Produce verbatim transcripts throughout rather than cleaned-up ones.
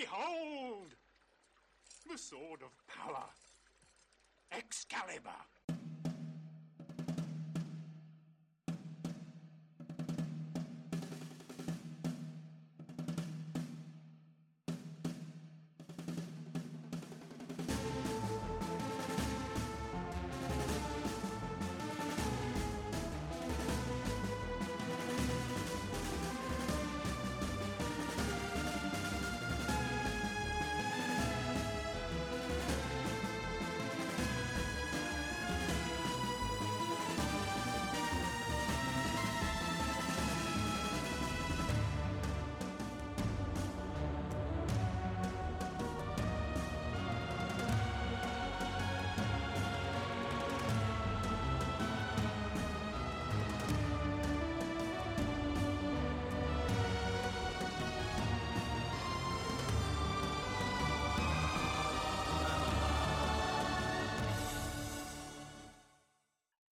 Behold! The sword of power. Excalibur.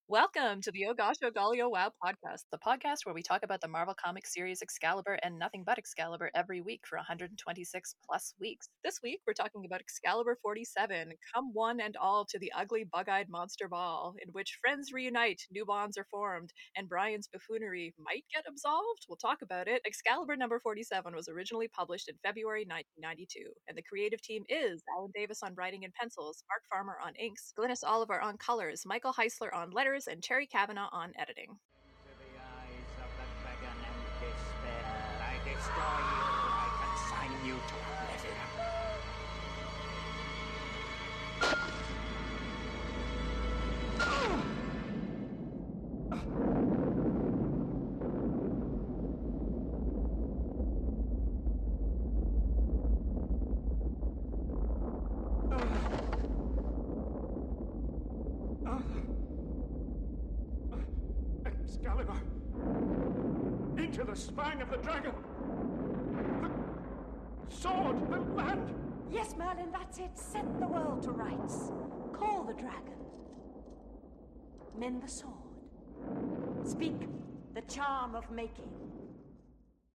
Welcome to the Oh Gosh, Oh Golly, Oh Wow podcast, the podcast where we talk about the Marvel Comics series Excalibur and nothing but Excalibur every week for one hundred twenty-six plus weeks. This week, we're talking about Excalibur forty-seven, Come One and All to the Ugly Bug-Eyed Monster Ball, in which friends reunite, new bonds are formed, and Brian's buffoonery might get absolved? We'll talk about it. Excalibur number forty-seven was originally published in February nineteen ninety-two, and the creative team is Alan Davis on writing and pencils, Mark Farmer on inks, Glynis Oliver on colors, Michael Heisler on letters, and Terry Kavanagh on editing. To the eyes of the dragon and despair, I destroy you, I consign you to oblivion. Excalibur, into the spang of the dragon, the sword, the land. Yes, Merlin, that's it. Set the world to rights. Call the dragon. Mend the sword. Speak the charm of making.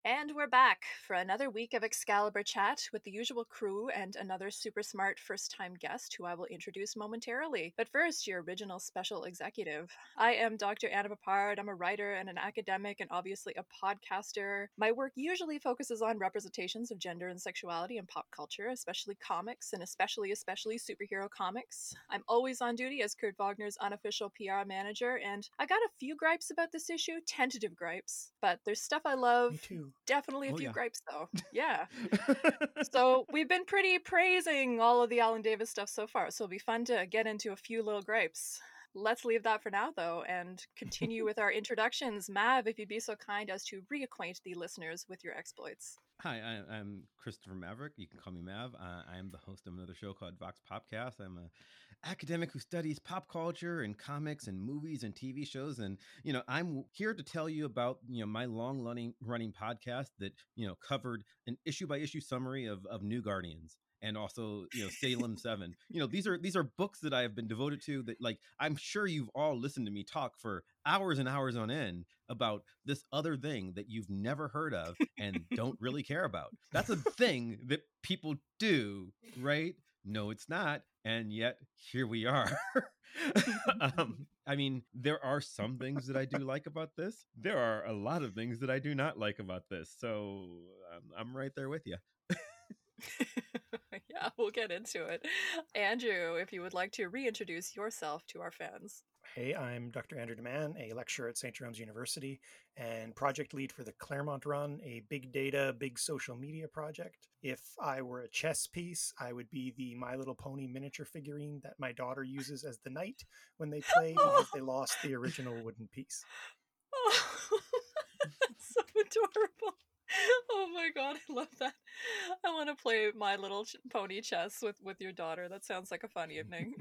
And we're back for another week of Excalibur chat with the usual crew and another super smart first-time guest who I will introduce momentarily. But first, your original special executive. I am Doctor Anna Papard. I'm a writer and an academic and obviously a podcaster. My work usually focuses on representations of gender and sexuality in pop culture, especially comics and especially, especially superhero comics. I'm always on duty as Kurt Wagner's unofficial P R manager, and I got a few gripes about this issue, tentative gripes, but there's stuff I love. Me too. Definitely a oh, few yeah. gripes, though. Yeah. So we've been pretty praising all of the Alan Davis stuff so far, so it'll be fun to get into a few little gripes. Let's leave that for now, though, and continue with our introductions. Mav, if you'd be so kind as to reacquaint the listeners with your exploits. Hi, I, I'm Christopher Maverick. You can call me Mav. Uh, I am the host of another show called Vox Popcast. I'm an academic who studies pop culture and comics and movies and T V shows. And, you know, I'm here to tell you about, you know, my long running, running podcast that, you know, covered an issue by issue summary of, of New Guardians. And also, you know, Salem seven, you know, these are these are books that I have been devoted to that, like, I'm sure you've all listened to me talk for hours and hours on end about this other thing that you've never heard of and don't really care about. That's a thing that people do, right? No, it's not. And yet here we are. um, I mean, there are some things that I do like about this. There are a lot of things that I do not like about this. So um, I'm right there with you. Yeah, we'll get into it. Andrew, if you would like to reintroduce yourself to our fans. Hey, I'm Doctor Andrew DeMann, a lecturer at Saint Jerome's University and project lead for the Claremont Run, a big data, big social media project. If I were a chess piece, I would be the My Little Pony miniature figurine that my daughter uses as the knight when they play because they lost the original wooden piece. Oh, that's so adorable. Oh my god, I love that. I want to play My Little Pony chess with, with your daughter. That sounds like a fun evening.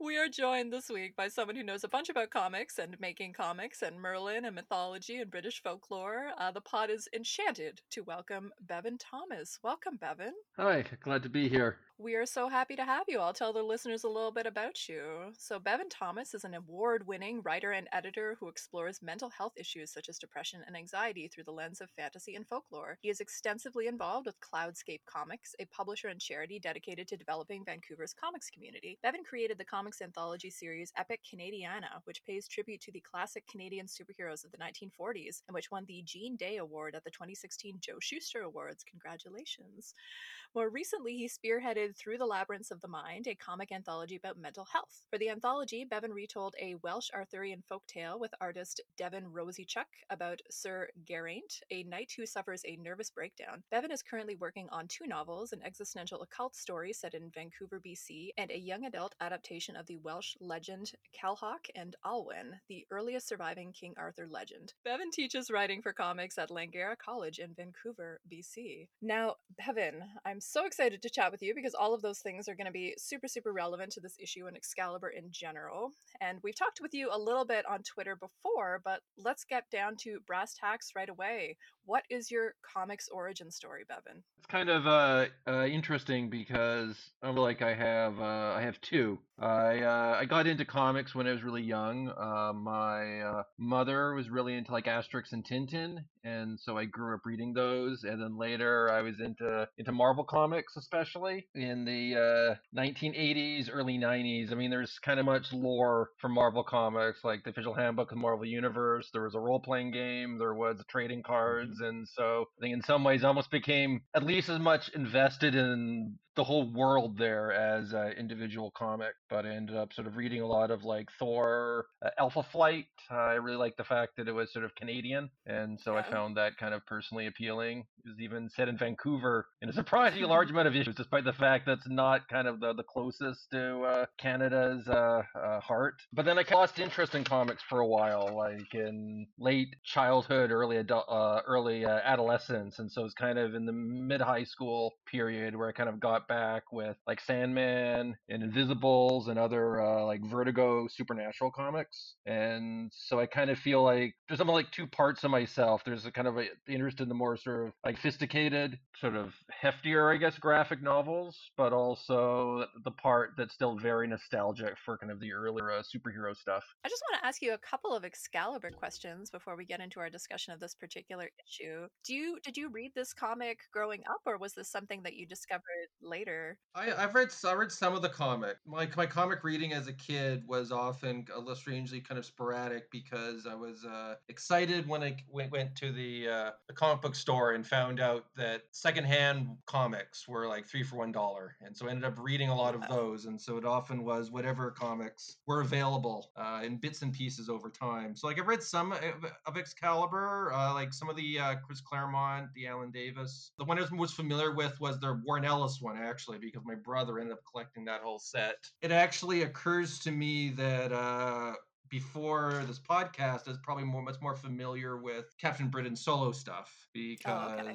We are joined this week by someone who knows a bunch about comics and making comics and Merlin and mythology and British folklore. Uh, the pod is enchanted to welcome Bevan Thomas. Welcome, Bevan. Hi, glad to be here. We are so happy to have you. I'll tell the listeners a little bit about you. So Bevan Thomas is an award-winning writer and editor who explores mental health issues such as depression and anxiety through the lens of fantasy and folklore. He is extensively involved with Cloudscape Comics, a publisher and charity dedicated to developing Vancouver's comics community. Bevan created the comics anthology series Epic Canadiana, which pays tribute to the classic Canadian superheroes of the nineteen forties and which won the Jean Day Award at the twenty sixteen Joe Shuster Awards. Congratulations. More recently, he spearheaded Through the Labyrinths of the Mind, a comic anthology about mental health. For the anthology, Bevan retold a Welsh Arthurian folktale with artist Devin Rosychuk about Sir Geraint, a knight who suffers a nervous breakdown. Bevan is currently working on two novels, an existential occult story set in Vancouver, B C, and a young adult adaptation of the Welsh legend Culhwch and Olwen, the earliest surviving King Arthur legend. Bevan teaches writing for comics at Langara College in Vancouver, B C. Now, Bevan, I'm so excited to chat with you because all of those things are going to be super, super relevant to this issue and Excalibur in general. And we've talked with you a little bit on Twitter before, but let's get down to brass tacks right away. What is your comics origin story, Bevan? It's kind of uh, uh, interesting because I'm like I have uh, I have two. I uh, I got into comics when I was really young. Uh, my uh, mother was really into like Asterix and Tintin, and so I grew up reading those. And then later I was into into Marvel comics, especially in the uh, nineteen eighties, early nineties. I mean, there's kind of much lore for Marvel comics, like the official handbook of the Marvel Universe. There was a role-playing game. There was trading cards. And so I think in some ways I almost became at least as much invested in the whole world there as an individual comic, but I ended up sort of reading a lot of like Thor, uh, Alpha Flight. Uh, I really liked the fact that it was sort of Canadian, and so yeah. I found that kind of personally appealing. It was even set in Vancouver in a surprisingly large amount of issues, despite the fact that's not kind of the, the closest to uh, Canada's uh, uh, heart. But then I lost interest in comics for a while, like in late childhood, early adult, uh, early uh, adolescence, and so it was kind of in the mid-high school period where I kind of got back with like Sandman and Invisibles and other uh, like Vertigo supernatural comics. And so I kind of feel like there's something like two parts of myself. There's a kind of a interest in the more sort of like sophisticated, sort of heftier, I guess, graphic novels, but also the part that's still very nostalgic for kind of the earlier uh, superhero stuff. I just want to ask you a couple of Excalibur questions before we get into our discussion of this particular issue. Do you did you read this comic growing up, or was this something that you discovered later? Later. I, I've read I read some of the comic. My my comic reading as a kid was often a little strangely kind of sporadic because I was uh, excited when I went, went to the, uh, the comic book store and found out that secondhand comics were like three for one dollar, and so I ended up reading a lot of those. And so it often was whatever comics were available uh, in bits and pieces over time. So like I've read some of, of Excalibur, uh, like some of the uh, Chris Claremont, the Alan Davis. The one I was most familiar with was the Warren Ellis one, actually, because my brother ended up collecting that whole set. It actually occurs to me that uh, before this podcast, I was probably more, much more familiar with Captain Britain solo stuff because oh, okay.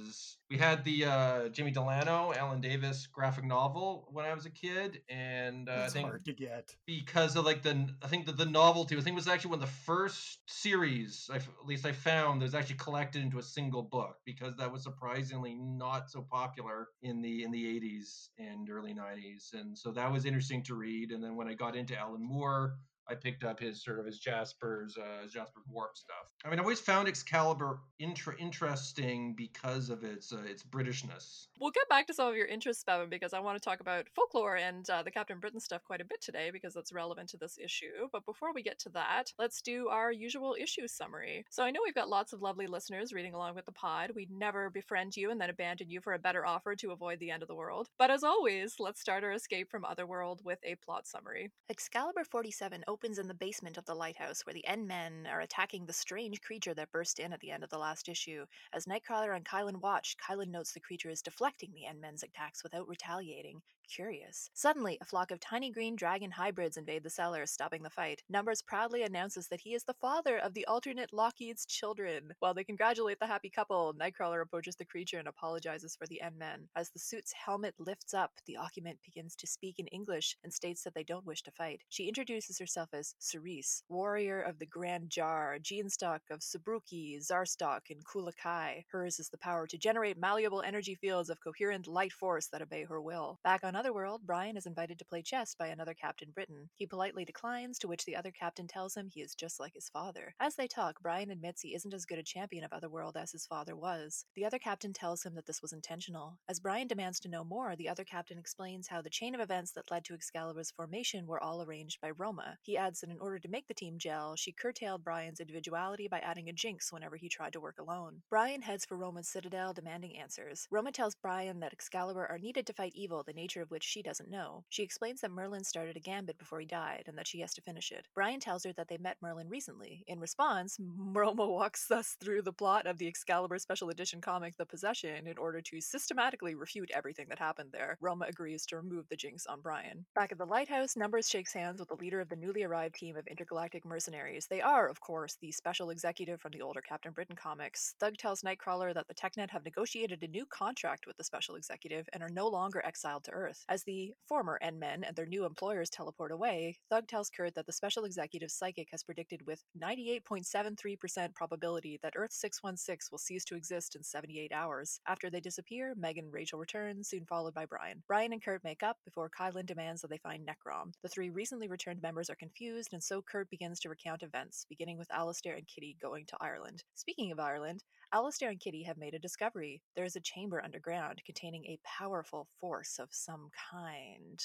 we had the uh, Jimmy Delano, Alan Davis graphic novel when I was a kid, and uh, I think hard to get because of like the I think that the novelty. I think it was actually one of the first series, at least I found, that was actually collected into a single book because that was surprisingly not so popular in the in the eighties and early nineties, and so that was interesting to read. And then when I got into Alan Moore, I picked up his sort of his Jasper's uh, Jasper Warp stuff. I mean, I always found Excalibur inter- interesting because of its uh, its Britishness. We'll get back to some of your interests, Bevan, because I want to talk about folklore and uh, the Captain Britain stuff quite a bit today because that's relevant to this issue. But before we get to that, let's do our usual issue summary. So I know we've got lots of lovely listeners reading along with the pod. We'd never befriend you and then abandon you for a better offer to avoid the end of the world. But as always, let's start our escape from Otherworld with a plot summary. Excalibur forty-seven opens opens in the basement of the lighthouse where the N-men are attacking the strange creature that burst in at the end of the last issue. As Nightcrawler and Kylan watch, Kylan notes the creature is deflecting the N-men's attacks without retaliating. curious. Suddenly, a flock of tiny green dragon hybrids invade the cellars, stopping the fight. Numbers proudly announces that he is the father of the alternate Lockheed's children. While they congratulate the happy couple, Nightcrawler approaches the creature and apologizes for the N-Men. As the suit's helmet lifts up, the occupant begins to speak in English and states that they don't wish to fight. She introduces herself as Cerise, warrior of the Grand Jar, Jeanstock of Subruki, Zarstock, and Kulakai. Hers is the power to generate malleable energy fields of coherent light force that obey her will. Back on Otherworld, Brian is invited to play chess by another Captain Britain. He politely declines, to which the other captain tells him he is just like his father. As they talk, Brian admits he isn't as good a champion of Otherworld as his father was. The other captain tells him that this was intentional. As Brian demands to know more, the other captain explains how the chain of events that led to Excalibur's formation were all arranged by Roma. He adds that in order to make the team gel, she curtailed Brian's individuality by adding a jinx whenever he tried to work alone. Brian heads for Roma's citadel, demanding answers. Roma tells Brian that Excalibur are needed to fight evil, the nature of which she doesn't know. She explains that Merlin started a gambit before he died, and that she has to finish it. Brian tells her that they met Merlin recently. In response, Roma walks us through the plot of the Excalibur Special Edition comic, The Possession, in order to systematically refute everything that happened there. Roma agrees to remove the jinx on Brian. Back at the lighthouse, Numbers shakes hands with the leader of the newly arrived team of intergalactic mercenaries. They are, of course, the Special Executive from the older Captain Britain comics. Thug tells Nightcrawler that the Technet have negotiated a new contract with the Special Executive and are no longer exiled to Earth. As the former N-Men and their new employers teleport away, Thug tells Kurt that the Special Executive Psychic has predicted with ninety-eight point seven three percent probability that Earth six one six will cease to exist in seventy-eight hours. After they disappear, Megan and Rachel return, soon followed by Brian. Brian and Kurt make up before Kylan demands that they find Necrom. The three recently returned members are confused, and so Kurt begins to recount events, beginning with Alistair and Kitty going to Ireland. Speaking of Ireland, Alistair and Kitty have made a discovery. There is a chamber underground containing a powerful force of some kind.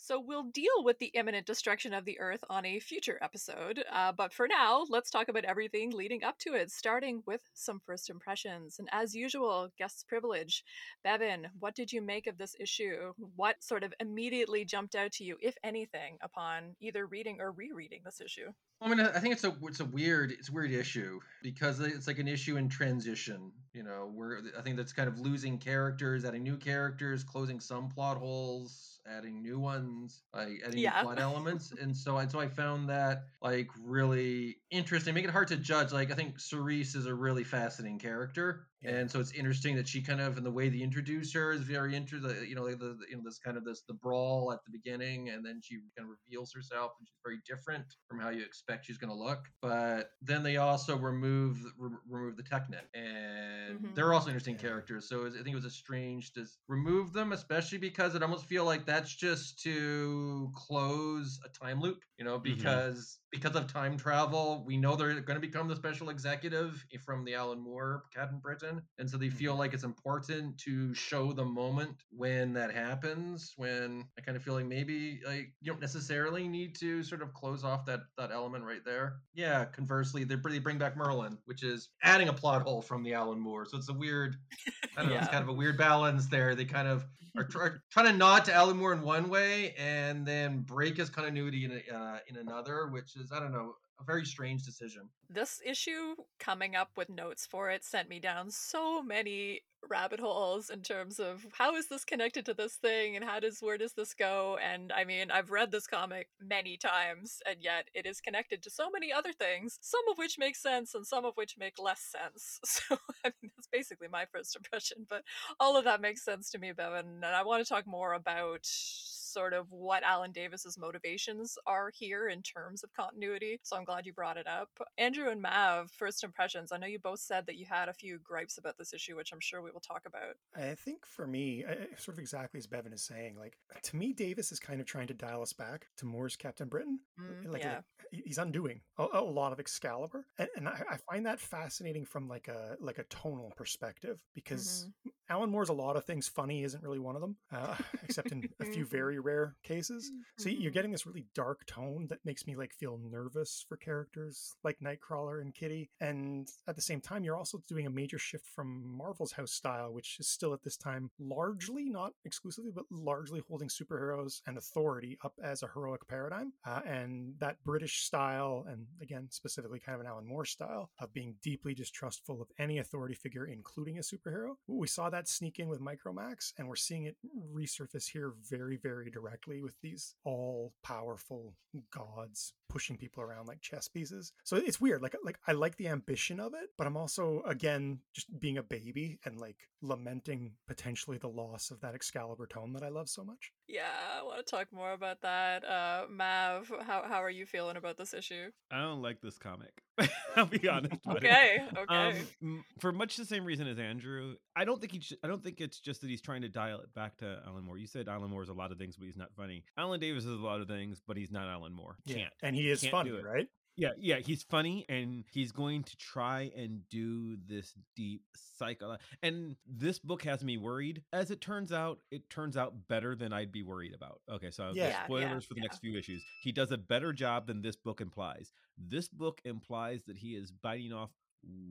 So we'll deal with the imminent destruction of the Earth on a future episode, uh, but for now, let's talk about everything leading up to it, starting with some first impressions. And as usual, guest's privilege. Bevan, what did you make of this issue? What sort of immediately jumped out to you, if anything, upon either reading or rereading this issue? I mean, I think it's a it's a weird it's a weird issue because it's like an issue in transition. You know, where I think that's kind of losing characters, adding new characters, closing some plot holes, adding new ones, like adding yeah. new plot elements. And so I so I found that like really interesting, making it hard to judge. Like I think Cerise is a really fascinating character, yeah. and so it's interesting that she kind of, and the way they introduce her is very interesting. You know, like the you know this kind of this the brawl at the beginning, and then she kind of reveals herself, and she's very different from how you expect. She's going to look, but then they also remove re- remove the Technet, and mm-hmm. they're also interesting characters. So it was, I think it was a strange to remove them, especially because it almost feel like that's just to close a time loop, you know, because. Mm-hmm. Because of time travel, we know they're going to become the Special Executive from the Alan Moore, Captain Britain. And so they feel like it's important to show the moment when that happens, when I kind of feel like maybe like you don't necessarily need to sort of close off that, that element right there. Yeah, conversely, they bring back Merlin, which is adding a plot hole from the Alan Moore. So it's a weird, I don't yeah. know, it's kind of a weird balance there. They kind of are, tr- are trying to nod to Alan Moore in one way and then break his continuity in, a, uh, in another, which is, I don't know, a very strange decision. This issue, coming up with notes for it, sent me down so many rabbit holes in terms of how is this connected to this thing and how does where does this go? And I mean, I've read this comic many times, and yet it is connected to so many other things, some of which make sense and some of which make less sense. So I mean, that's basically my first impression, but all of that makes sense to me, Bevan. And I want to talk more about sort of what Alan Davis's motivations are here in terms of continuity. So I'm glad you brought it up. Andrew and Mav, first impressions. I know you both said that you had a few gripes about this issue, which I'm sure we will talk about. I think for me, sort of exactly as Bevan is saying, like to me, Davis is kind of trying to dial us back to Moore's Captain Britain. Mm, like, yeah. like he's undoing a, a lot of Excalibur, and, and I, I find that fascinating from like a like a tonal perspective because mm-hmm. Alan Moore's a lot of things. Funny isn't really one of them, uh, except in a few very rare cases. So you're getting this really dark tone that makes me like feel nervous for characters like Nightcrawler and Kitty, and at the same time you're also doing a major shift from Marvel's house style, which is still at this time largely, not exclusively, but largely holding superheroes and authority up as a heroic paradigm, uh, and that British style, and again specifically kind of an Alan Moore style of being deeply distrustful of any authority figure, including a superhero. We saw that that sneak in with Micromax, and we're seeing it resurface here very, very directly with these all-powerful gods pushing people around like chess pieces. So it's weird. Like, like I like the ambition of it, but I'm also, again, just being a baby and like lamenting potentially the loss of that Excalibur tone that I love so much. Yeah, I want to talk more about that. Uh, Mav, how how are you feeling about this issue? I don't like this comic. I'll be honest. okay, okay. Um, for much the same reason as Andrew, I don't think he. Sh- I don't think it's just that he's trying to dial it back to Alan Moore. You said Alan Moore is a lot of things, but he's not funny. Alan Davis is a lot of things, but he's not Alan Moore. Yeah. Can't. And he is Can't funny, right? Yeah, yeah, he's funny, and he's going to try and do this deep psycho. And this book has me worried. As it turns out, it turns out better than I'd be worried about. Okay, so yeah, spoilers yeah, for the yeah. next few issues. He does a better job than this book implies. This book implies that he is biting off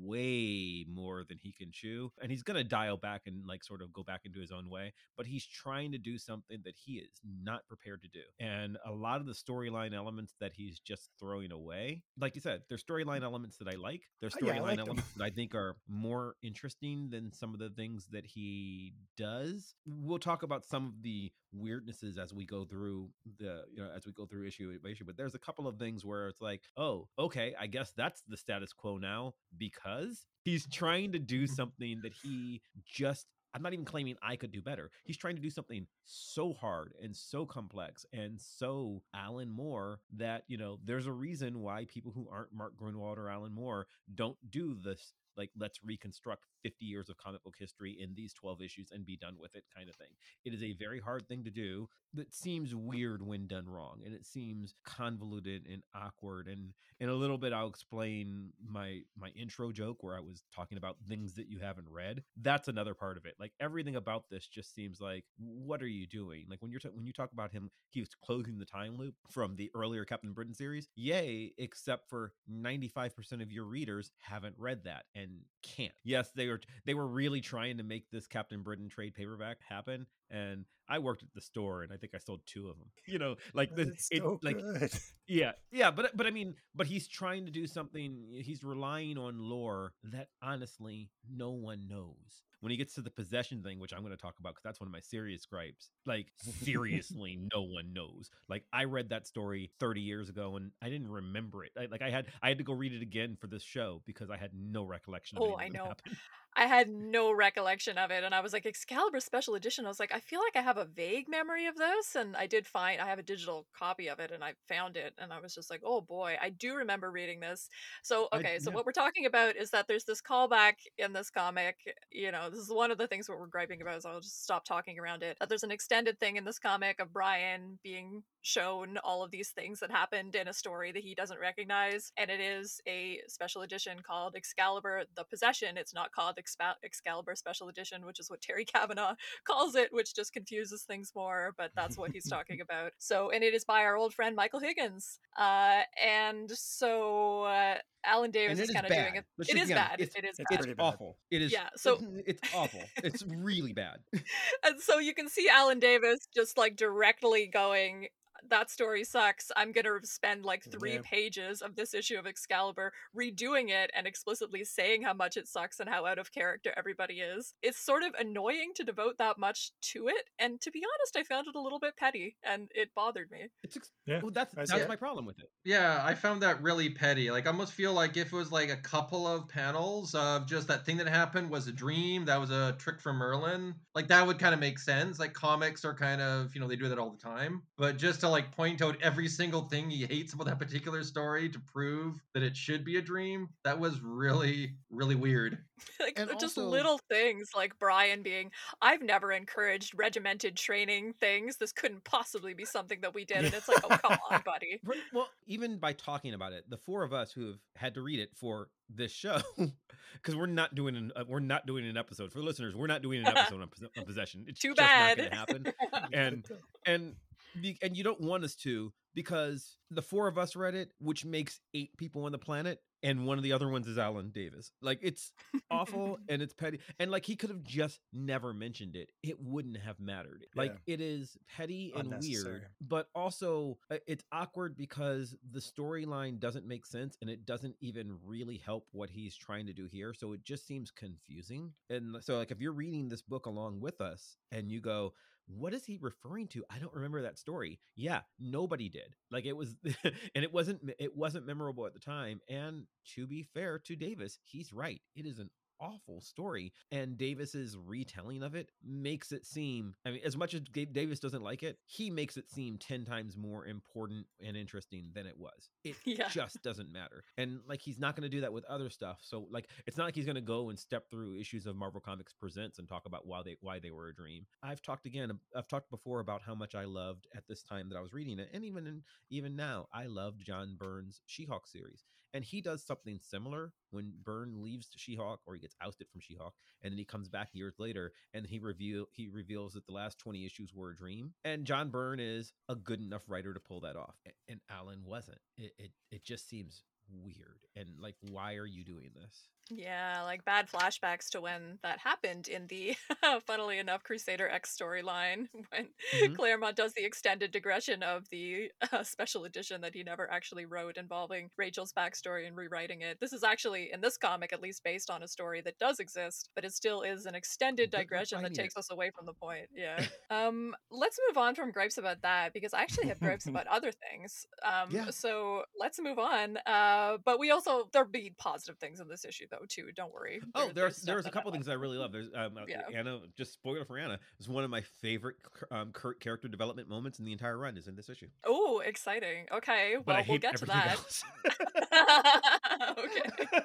way more than he can chew, and he's gonna dial back and like sort of go back into his own way, but he's trying to do something that he is not prepared to do. And a lot of the storyline elements that he's just throwing away, like you said, they're storyline elements that I like. They're storyline oh, yeah, like elements that I think are more interesting than some of the things that he does. We'll talk about some of the weirdnesses as we go through the you know as we go through issue by issue, but there's a couple of things where it's like, oh, okay, I guess that's the status quo now, because he's trying to do something that he just, I'm not even claiming I could do better. He's trying to do something so hard and so complex and so Alan Moore that, you know, there's a reason why people who aren't Mark Gruenwald or Alan Moore don't do this, like, let's reconstruct fifty years of comic book history in these twelve issues and be done with it kind of thing. It is a very hard thing to do that seems weird when done wrong, and it seems convoluted and awkward. And in a little bit, I'll explain my my intro joke where I was talking about things that you haven't read. That's another part of it. Like, everything about this just seems like, what are you doing? Like, when you're ta- when you talk about him, he was closing the time loop from the earlier Captain Britain series. Yay, except for ninety-five percent of your readers haven't read that and can't. Yes, they were they were really trying to make this Captain Britain trade paperback happen, and I worked at the store, and I think I sold two of them. You know, like the, it, so like good. yeah, yeah. But but I mean, but he's trying to do something. He's relying on lore that honestly no one knows. When he gets to the possession thing, which I'm going to talk about because that's one of my serious gripes, like, seriously, no one knows. Like, I read that story thirty years ago and I didn't remember it. I, like I had, I had to go read it again for this show because I had no recollection. Of Oh, I know. Happened. I had no recollection of it. And I was like, Excalibur Special Edition. I was like, I feel like I have a vague memory of this. And I did find, I have a digital copy of it and I found it. And I was just like, oh boy, I do remember reading this. So, okay. I, so yeah. What we're talking about is that there's this callback in this comic, you know, this is one of the things what we're griping about, so I'll just stop talking around it. There's an extended thing in this comic of Brian being shown all of these things that happened in a story that he doesn't recognize, and it is a special edition called Excalibur The Possession. It's not called Expa- Excalibur Special Edition, which is what Terry Kavanagh calls it, which just confuses things more, but that's what he's talking about. So, and it is by our old friend Michael Higgins. Uh, and so... Uh, Alan Davis is, is kind of doing it. It is bad. It is bad. It's awful. It is. Yeah. So it's awful. It's really bad. And so you can see Alan Davis just like directly going, that story sucks. I'm going to spend like three yeah. pages of this issue of Excalibur redoing it and explicitly saying how much it sucks and how out of character everybody is. It's sort of annoying to devote that much to it. And to be honest, I found it a little bit petty and it bothered me. It's ex- yeah. well, that's that's yeah. my problem with it. Yeah, I found that really petty. Like, I almost feel like if it was like a couple of panels of just that thing that happened was a dream, that was a trick from Merlin, like that would kind of make sense. Like, comics are kind of, you know, they do that all the time. But just to like point out every single thing he hates about that particular story to prove that it should be a dream, that was really really weird. Like, and just also... little things like Brian being, I've never encouraged regimented training things, this couldn't possibly be something that we did. And it's like, oh, come on, buddy. Well, even by talking about it, the four of us who have had to read it for this show, because we're not doing an uh, we're not doing an episode for the listeners, we're not doing an episode on, on possession. It's too just bad not gonna happen. and and and you don't want us to, because the four of us read it, which makes eight people on the planet, and one of the other ones is Alan Davis. Like, it's awful and it's petty. And like, he could have just never mentioned it. It wouldn't have mattered. Yeah. Like, it is petty and weird, but also it's awkward because the storyline doesn't make sense and it doesn't even really help what he's trying to do here. So it just seems confusing. And so like, if you're reading this book along with us and you go, what is he referring to? I don't remember that story. Yeah, nobody did. Like, it was, and it wasn't, it wasn't memorable at the time. And to be fair to Davis, he's right. It is an awful story. And Davis's retelling of it makes it seem, I mean, as much as Davis doesn't like it, he makes it seem ten times more important and interesting than it was. It yeah. just doesn't matter. And like, he's not going to do that with other stuff. So like, it's not like he's going to go and step through issues of Marvel Comics Presents and talk about why they, why they were a dream. I've talked again, I've talked before about how much I loved at this time that I was reading it. And even, in, even now, I loved John Byrne's She-Hulk series. And he does something similar when Byrne leaves She-Hulk, or he gets ousted from She-Hulk, and then he comes back years later and he reveal he reveals that the last twenty issues were a dream. And John Byrne is a good enough writer to pull that off, and Alan wasn't. It it, it just seems weird, and like, why are you doing this? Yeah, like, bad flashbacks to when that happened in the funnily enough Crusader X storyline, when mm-hmm. Claremont does the extended digression of the uh, special edition that he never actually wrote involving Rachel's backstory and rewriting it. This is actually, in this comic at least, based on a story that does exist, but it still is an extended digression that takes it. us away from the point. Yeah. um let's move on from gripes about that, because I actually have gripes about other things. um yeah. So let's move on. uh Uh, but we also, there'll be positive things in this issue though too, don't worry. There, oh, there's there's, there's a couple I things like. I really love. There's um, yeah. Anna, just spoiler for Anna, is one of my favorite um, character development moments in the entire run is in this issue. Oh, exciting. Okay, well, we'll get to that. Okay.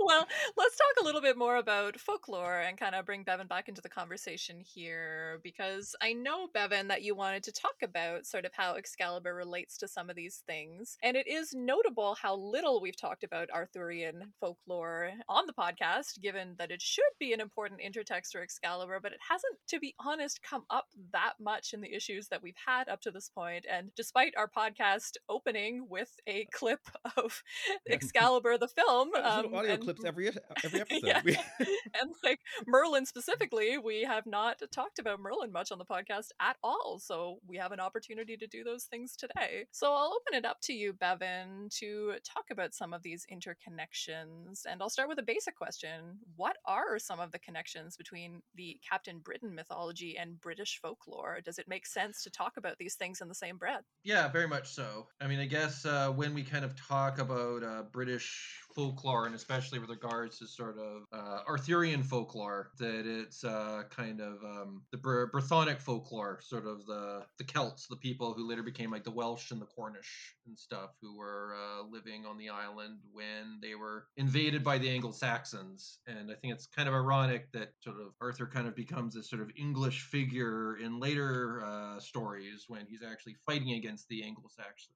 Well, let's talk a little bit more about folklore and kind of bring Bevan back into the conversation here, because I know, Bevan, that you wanted to talk about sort of how Excalibur relates to some of these things, and it is notable how little we've talked about Arthurian folklore on the podcast, given that it should be an important intertext for Excalibur, but it hasn't, to be honest, come up that much in the issues that we've had up to this point. And despite our podcast opening with a clip of Excalibur the film, um, audio and, clips every every episode, yeah, and like Merlin specifically, we have not talked about Merlin much on the podcast at all. So we have an opportunity to do those things today. So I'll open it up to you, Bevan, to talk about some of these interconnections. And I'll start with a basic question. What are some of the connections between the Captain Britain mythology and British folklore? Does it make sense to talk about these things in the same breath? Yeah, very much so. I mean, I guess uh, when we kind of talk about uh, British folklore, and especially with regards to sort of uh, Arthurian folklore, that it's uh, kind of um, the Br- Brythonic folklore, sort of the, the Celts, the people who later became like the Welsh and the Cornish and stuff, who were uh, living on the island when they were invaded by the Anglo-Saxons. And I think it's kind of ironic that sort of Arthur kind of becomes this sort of English figure in later uh, stories when he's actually fighting against the Anglo-Saxon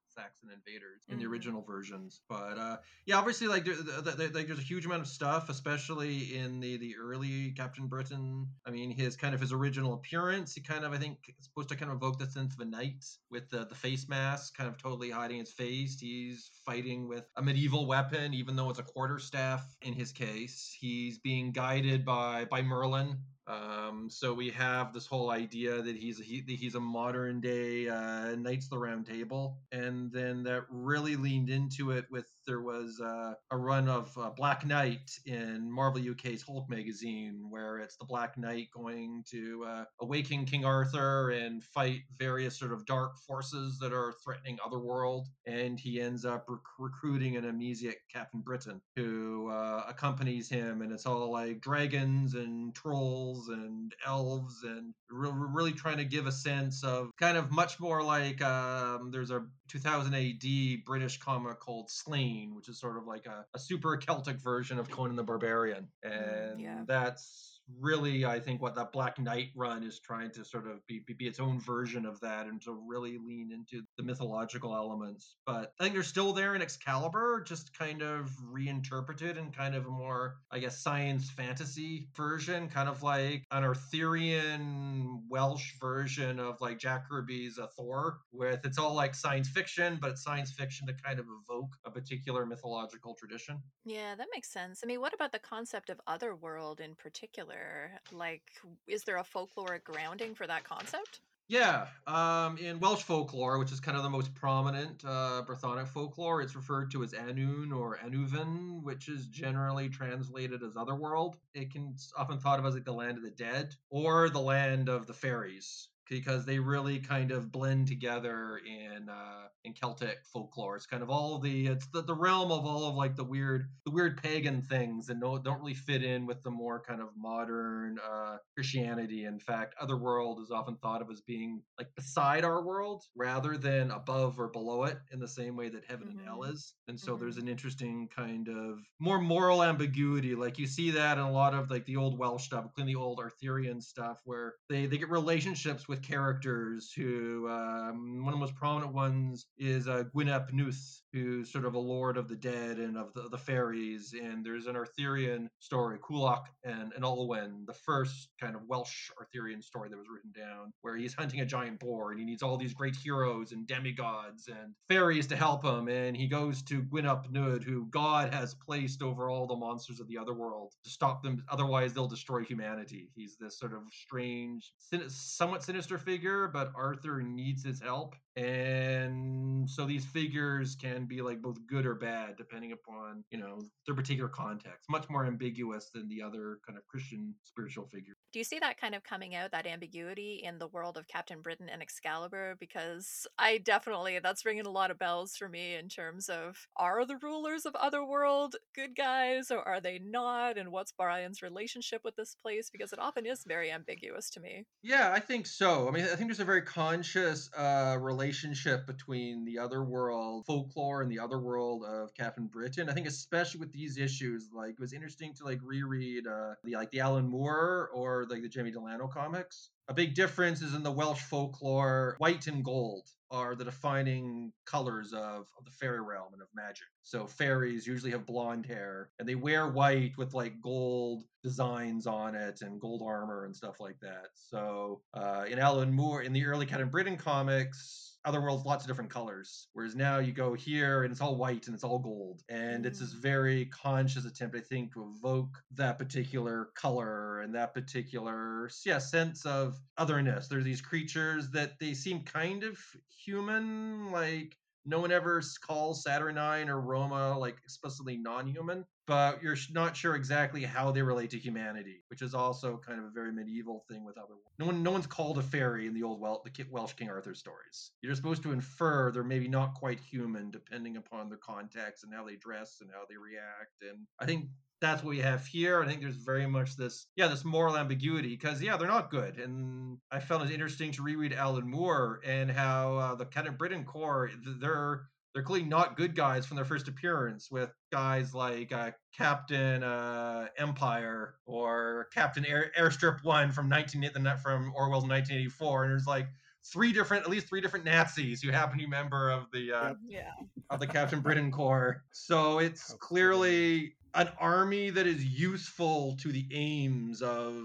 invaders in mm. the original versions. But uh, yeah, obviously like, there, there, like there's a huge amount of stuff, especially in the, the early Captain Britain. I mean, his kind of his original appearance, he kind of, I think, is supposed to kind of evoke the sense of a knight with the, the face mask, kind of totally hiding his face. He's fighting with a medieval weapon, even though it's a quarterstaff in his case. He's being guided by by Merlin. Um, so we have this whole idea that he's a, he, he's a modern day uh, Knights of the Round Table, and then that really leaned into it with there was uh, a run of uh, Black Knight in Marvel U K's Hulk magazine, where it's the Black Knight going to uh, awaken King Arthur and fight various sort of dark forces that are threatening Otherworld, and he ends up rec- recruiting an amnesiac Captain Britain who uh, accompanies him, and it's all like dragons and trolls and elves, and re- really trying to give a sense of kind of much more like um, there's a two thousand A D British comic called Slain, which is sort of like a, a super Celtic version of Conan the Barbarian. And yeah. that's really, I think, what that Black Knight run is trying to sort of be, be, be its own version of that, and to really lean into the mythological elements. But I think they're still there in Excalibur, just kind of reinterpreted in kind of a more, I guess, science fantasy version, kind of like an Arthurian Welsh version of like Jack Kirby's uh, Thor, with it's all like science fiction, but it's science fiction to kind of evoke a particular mythological tradition. Yeah, that makes sense. I mean, what about the concept of Otherworld in particular? Like, is there a folkloric grounding for that concept? Yeah, um, in Welsh folklore, which is kind of the most prominent uh, Brythonic folklore, it's referred to as Annwn or Annuven, which is generally translated as Otherworld. It can often thought of as like the land of the dead or the land of the fairies, because they really kind of blend together in uh, in Celtic folklore. It's kind of all of the, it's the, the realm of all of like the weird the weird pagan things that no, don't really fit in with the more kind of modern uh, Christianity. In fact, Otherworld is often thought of as being like beside our world rather than above or below it, in the same way that heaven mm-hmm. and hell is. And so mm-hmm. there's an interesting kind of more moral ambiguity. Like you see that in a lot of like the old Welsh stuff, including the old Arthurian stuff, where they, they get relationships with characters who um, one of the most prominent ones is uh, Gwyn ap Nudd, who's sort of a lord of the dead and of the, the fairies. And there's an Arthurian story, Culhwch and, and Olwen, the first kind of Welsh Arthurian story that was written down, where he's hunting a giant boar and he needs all these great heroes and demigods and fairies to help him. And he goes to Gwyn ap Nudd, who God has placed over all the monsters of the other world to stop them. Otherwise, they'll destroy humanity. He's this sort of strange, sin- somewhat sinister figure, but Arthur needs his help. And so these figures can be like both good or bad, depending upon, you know, their particular context. Much more ambiguous than the other kind of Christian spiritual figures. Do you see that kind of coming out, that ambiguity, in the world of Captain Britain and Excalibur? Because I definitely, that's ringing a lot of bells for me in terms of, are the rulers of Otherworld good guys or are they not? And what's Brian's relationship with this place? Because it often is very ambiguous to me. Yeah, I think so. I mean, I think there's a very conscious uh, relationship between the Otherworld folklore and the Otherworld of Captain Britain. I think especially with these issues, like, it was interesting to like reread uh, the like the Alan Moore or like the Jamie Delano comics. A big difference is in the Welsh folklore, white and gold are the defining colors of, of the fairy realm and of magic. So fairies usually have blonde hair and they wear white with like gold designs on it and gold armor and stuff like that. So uh, in Alan Moore, in the early Captain Britain comics, Otherworld's lots of different colors, whereas now you go here and it's all white and it's all gold, and it's this very conscious attempt, I think, to evoke that particular color and that particular yeah sense of otherness. There's these creatures that they seem kind of human, like no one ever calls Saturnyne or Roma like explicitly non-human, but you're not sure exactly how they relate to humanity, which is also kind of a very medieval thing with Otherworld. No one, no one's called a fairy in the old Wel- the Welsh King Arthur stories. You're supposed to infer they're maybe not quite human, depending upon their context and how they dress and how they react. And I think that's what we have here. I think there's very much this, yeah, this moral ambiguity, because, yeah, they're not good. And I found it interesting to reread Alan Moore and how uh, the kind of Britain Corps, they're they're clearly not good guys from their first appearance, with guys like uh, Captain uh, Empire or Captain Air, Airstrip One from nineteen from Orwell's nineteen eighty-four, and there's like three different, at least three different Nazis who happen to be member of the uh, yeah. of the Captain Britain Corps. So it's clearly an army that is useful to the aims of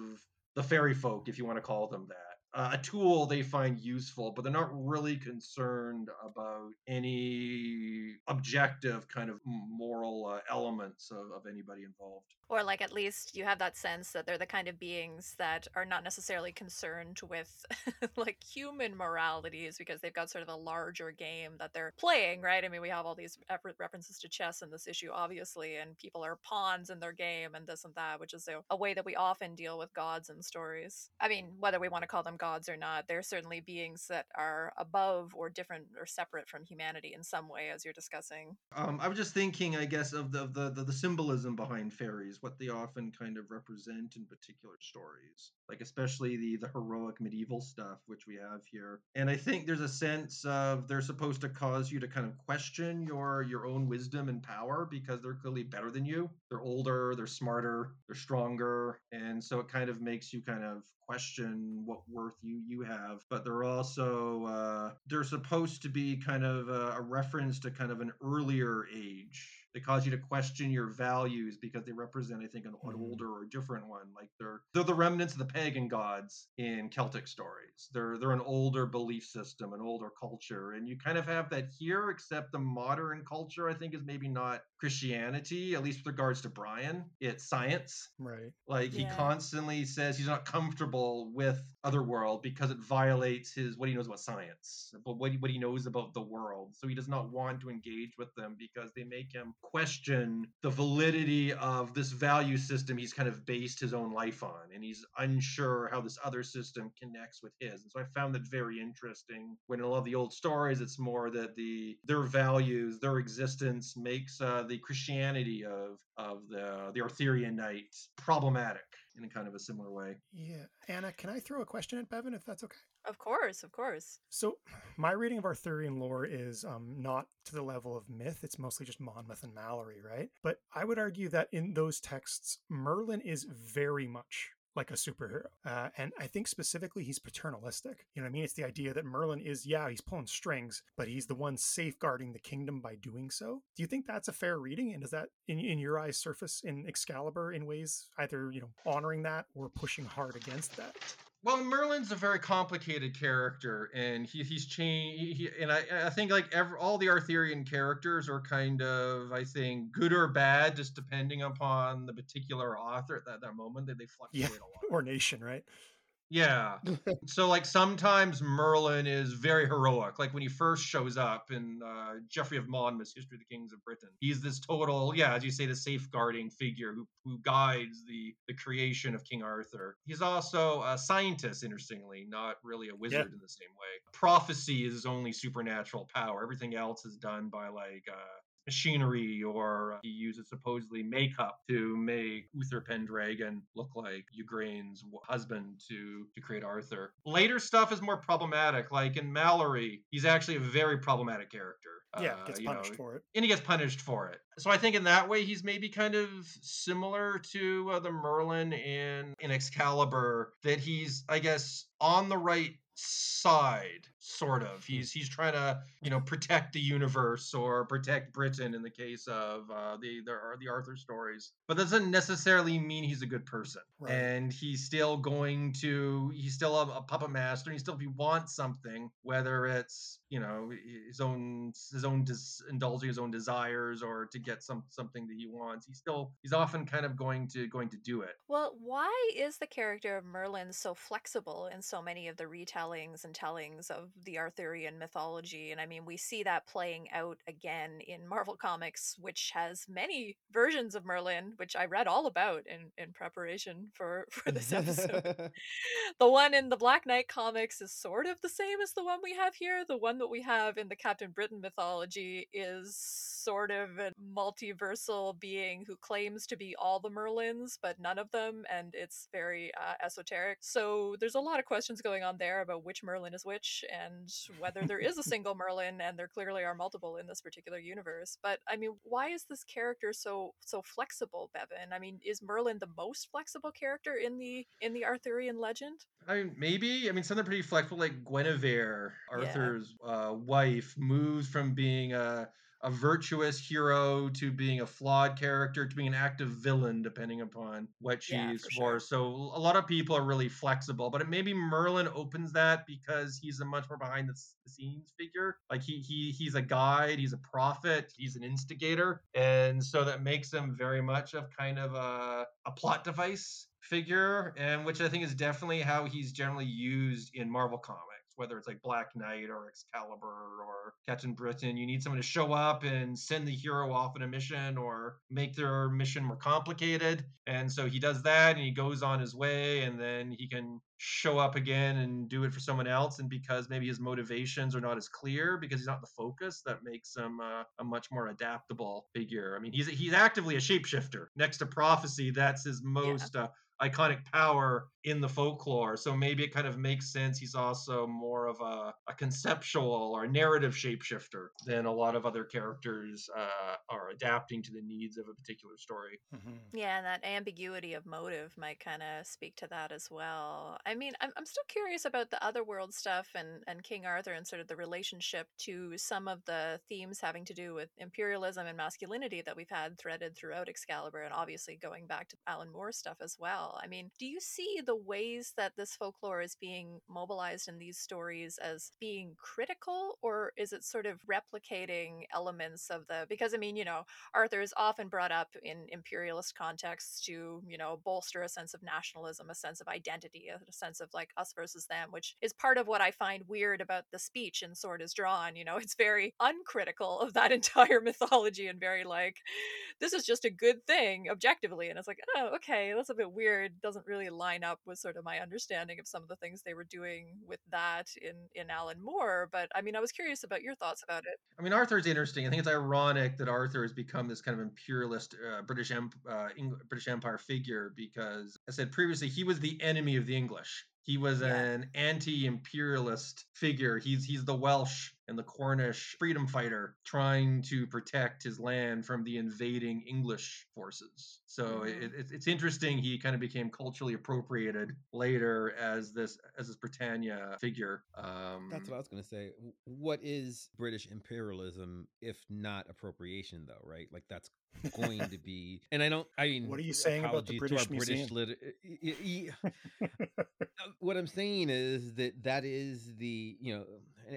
the fairy folk, if you want to call them that. Uh, a tool they find useful, but they're not really concerned about any objective kind of moral uh, elements of, of anybody involved. Or like, at least you have that sense that they're the kind of beings that are not necessarily concerned with like human moralities, because they've got sort of a larger game that they're playing, right? I mean, we have all these references to chess in this issue, obviously, and people are pawns in their game and this and that, which is a, a way that we often deal with gods in stories. I mean, whether we want to call them gods gods or not, they're certainly beings that are above or different or separate from humanity in some way, as you're discussing. Um, I was just thinking, I guess, of the, the, the, the symbolism behind fairies, what they often kind of represent in particular stories, like especially the, the heroic medieval stuff, which we have here. And I think there's a sense of they're supposed to cause you to kind of question your, your own wisdom and power because they're clearly better than you. They're older, they're smarter, they're stronger. And so it kind of makes you kind of question what worth you you have. But they're also, uh, they're supposed to be kind of a, a reference to kind of an earlier age. They cause you to question your values because they represent, I think, an mm-hmm. older or different one. Like they're they're the remnants of the pagan gods in Celtic stories. They're they're an older belief system, an older culture, and you kind of have that here. Except the modern culture, I think, is maybe not Christianity, at least with regards to Brian. It's science, right? Like yeah. he constantly says he's not comfortable with Otherworld because it violates his what he knows about science, but what what he knows about the world. So he does not want to engage with them because they make him question the validity of this value system he's kind of based his own life on, and he's unsure how this other system connects with his. And so I found that very interesting. When in a lot of the old stories, it's more that the their values, their existence makes uh, the Christianity of of the the Arthurian knight problematic in kind of a similar way. Yeah. Anna, can I throw a question at Bevan, if that's okay? Of course, of course. So my reading of Arthurian lore is um, not to the level of myth. It's mostly just Monmouth and Malory, right? But I would argue that in those texts, Merlin is very much like a superhero. Uh, and I think specifically he's paternalistic. You know what I mean? It's the idea that Merlin is, yeah, he's pulling strings, but he's the one safeguarding the kingdom by doing so. Do you think that's a fair reading? And does that, in, in your eyes, surface in Excalibur in ways either, you know, honoring that or pushing hard against that? Well, Merlin's a very complicated character, and he, he's changed. He, he, and I, I think like every, all the Arthurian characters are kind of, I think, good or bad, just depending upon the particular author at that, that moment. That they fluctuate yeah. a lot. Or nation, right? Yeah. So like sometimes Merlin is very heroic. Like when he first shows up in uh, Geoffrey of Monmouth's History of the Kings of Britain, he's this total, yeah, as you say, the safeguarding figure who who guides the, the creation of King Arthur. He's also a scientist, interestingly, not really a wizard yeah. in the same way. Prophecy is his only supernatural power. Everything else is done by like... Uh, machinery, or he uses supposedly makeup to make Uther Pendragon look like Eugraine's husband to, to create Arthur. Later stuff is more problematic. Like in Malory, he's actually a very problematic character. Yeah, gets punished uh, you know, for it. And he gets punished for it. So I think in that way, he's maybe kind of similar to uh, the Merlin in, in Excalibur, that he's, I guess, on the right side, sort of. He's he's trying to, you know, protect the universe or protect Britain in the case of uh, the, the, the Arthur stories. But that doesn't necessarily mean he's a good person. Right. And he's still going to, he's still a, a puppet master. He still, if he wants something, whether it's, you know, his own, his own, dis, indulging his own desires or to get some something that he wants, he's still, he's often kind of going to, going to do it. Well, why is the character of Merlin so flexible in so many of the retellings and tellings of the Arthurian mythology? And I mean, we see that playing out again in Marvel Comics, which has many versions of Merlin, which I read all about in, in preparation for, for this episode. The one in the Black Knight comics is sort of the same as the one we have here. The one that we have in the Captain Britain mythology is sort of a multiversal being who claims to be all the Merlins, but none of them, and it's very uh, esoteric. So there's a lot of questions going on there about which Merlin is which, and whether there is a single Merlin, and there clearly are multiple in this particular universe. But I mean, why is this character so so flexible, Bevan? I mean, is Merlin the most flexible character in the in the Arthurian legend? I mean, maybe. I mean, something pretty flexible, like Guinevere, Arthur's yeah. uh, wife, moves from being a a virtuous hero to being a flawed character to being an active villain, depending upon what she's yeah, for. Sure. So a lot of people are really flexible, but maybe Merlin opens that because he's a much more behind the scenes figure. Like he he he's a guide, he's a prophet, he's an instigator, and so that makes him very much of kind of a, a plot device figure, and which I think is definitely how he's generally used in Marvel Comics. whether it's like Black Knight or Excalibur or Captain Britain. You need someone to show up and send the hero off on a mission or make their mission more complicated. And so he does that and he goes on his way, and then he can show up again and do it for someone else. And because maybe his motivations are not as clear because he's not the focus, that makes him uh, a much more adaptable figure. I mean, he's he's actively a shapeshifter. Next to prophecy, that's his most yeah. uh, iconic power in the folklore. So maybe it kind of makes sense. He's also more of a, a conceptual or narrative shapeshifter than a lot of other characters uh, are adapting to the needs of a particular story. Mm-hmm. Yeah, and that ambiguity of motive might kind of speak to that as well. I mean, I'm, I'm still curious about the Otherworld stuff and, and King Arthur and sort of the relationship to some of the themes having to do with imperialism and masculinity that we've had threaded throughout Excalibur, and obviously going back to Alan Moore stuff as well. I mean, do you see the ways that this folklore is being mobilized in these stories as being critical, or is it sort of replicating elements of the, because I mean, you know, Arthur is often brought up in imperialist contexts to, you know, bolster a sense of nationalism, a sense of identity, a sense of like us versus them, which is part of what I find weird about the speech in Sword is Drawn. You know, it's very uncritical of that entire mythology and very like, this is just a good thing objectively. And it's like, oh, okay, that's a bit weird. Doesn't really line up with sort of my understanding of some of the things they were doing with that in, in Alan Moore. But I mean, I was curious about your thoughts about it. I mean, Arthur's interesting. I think it's ironic that Arthur has become this kind of imperialist uh, British, um, uh, Eng- British Empire figure, because I said previously, he was the enemy of the English. He was yeah. an anti-imperialist figure. He's he's the Welsh and the Cornish freedom fighter trying to protect his land from the invading English forces. So mm-hmm. it, it, it's interesting. He kind of became culturally appropriated later as this as this Britannia figure. Um, That's what I was going to say. What is British imperialism if not appropriation, though? Right? Like that's. going to be, and I don't. I mean, what are you saying about the British Museum? British lit- what I'm saying is that that is the you know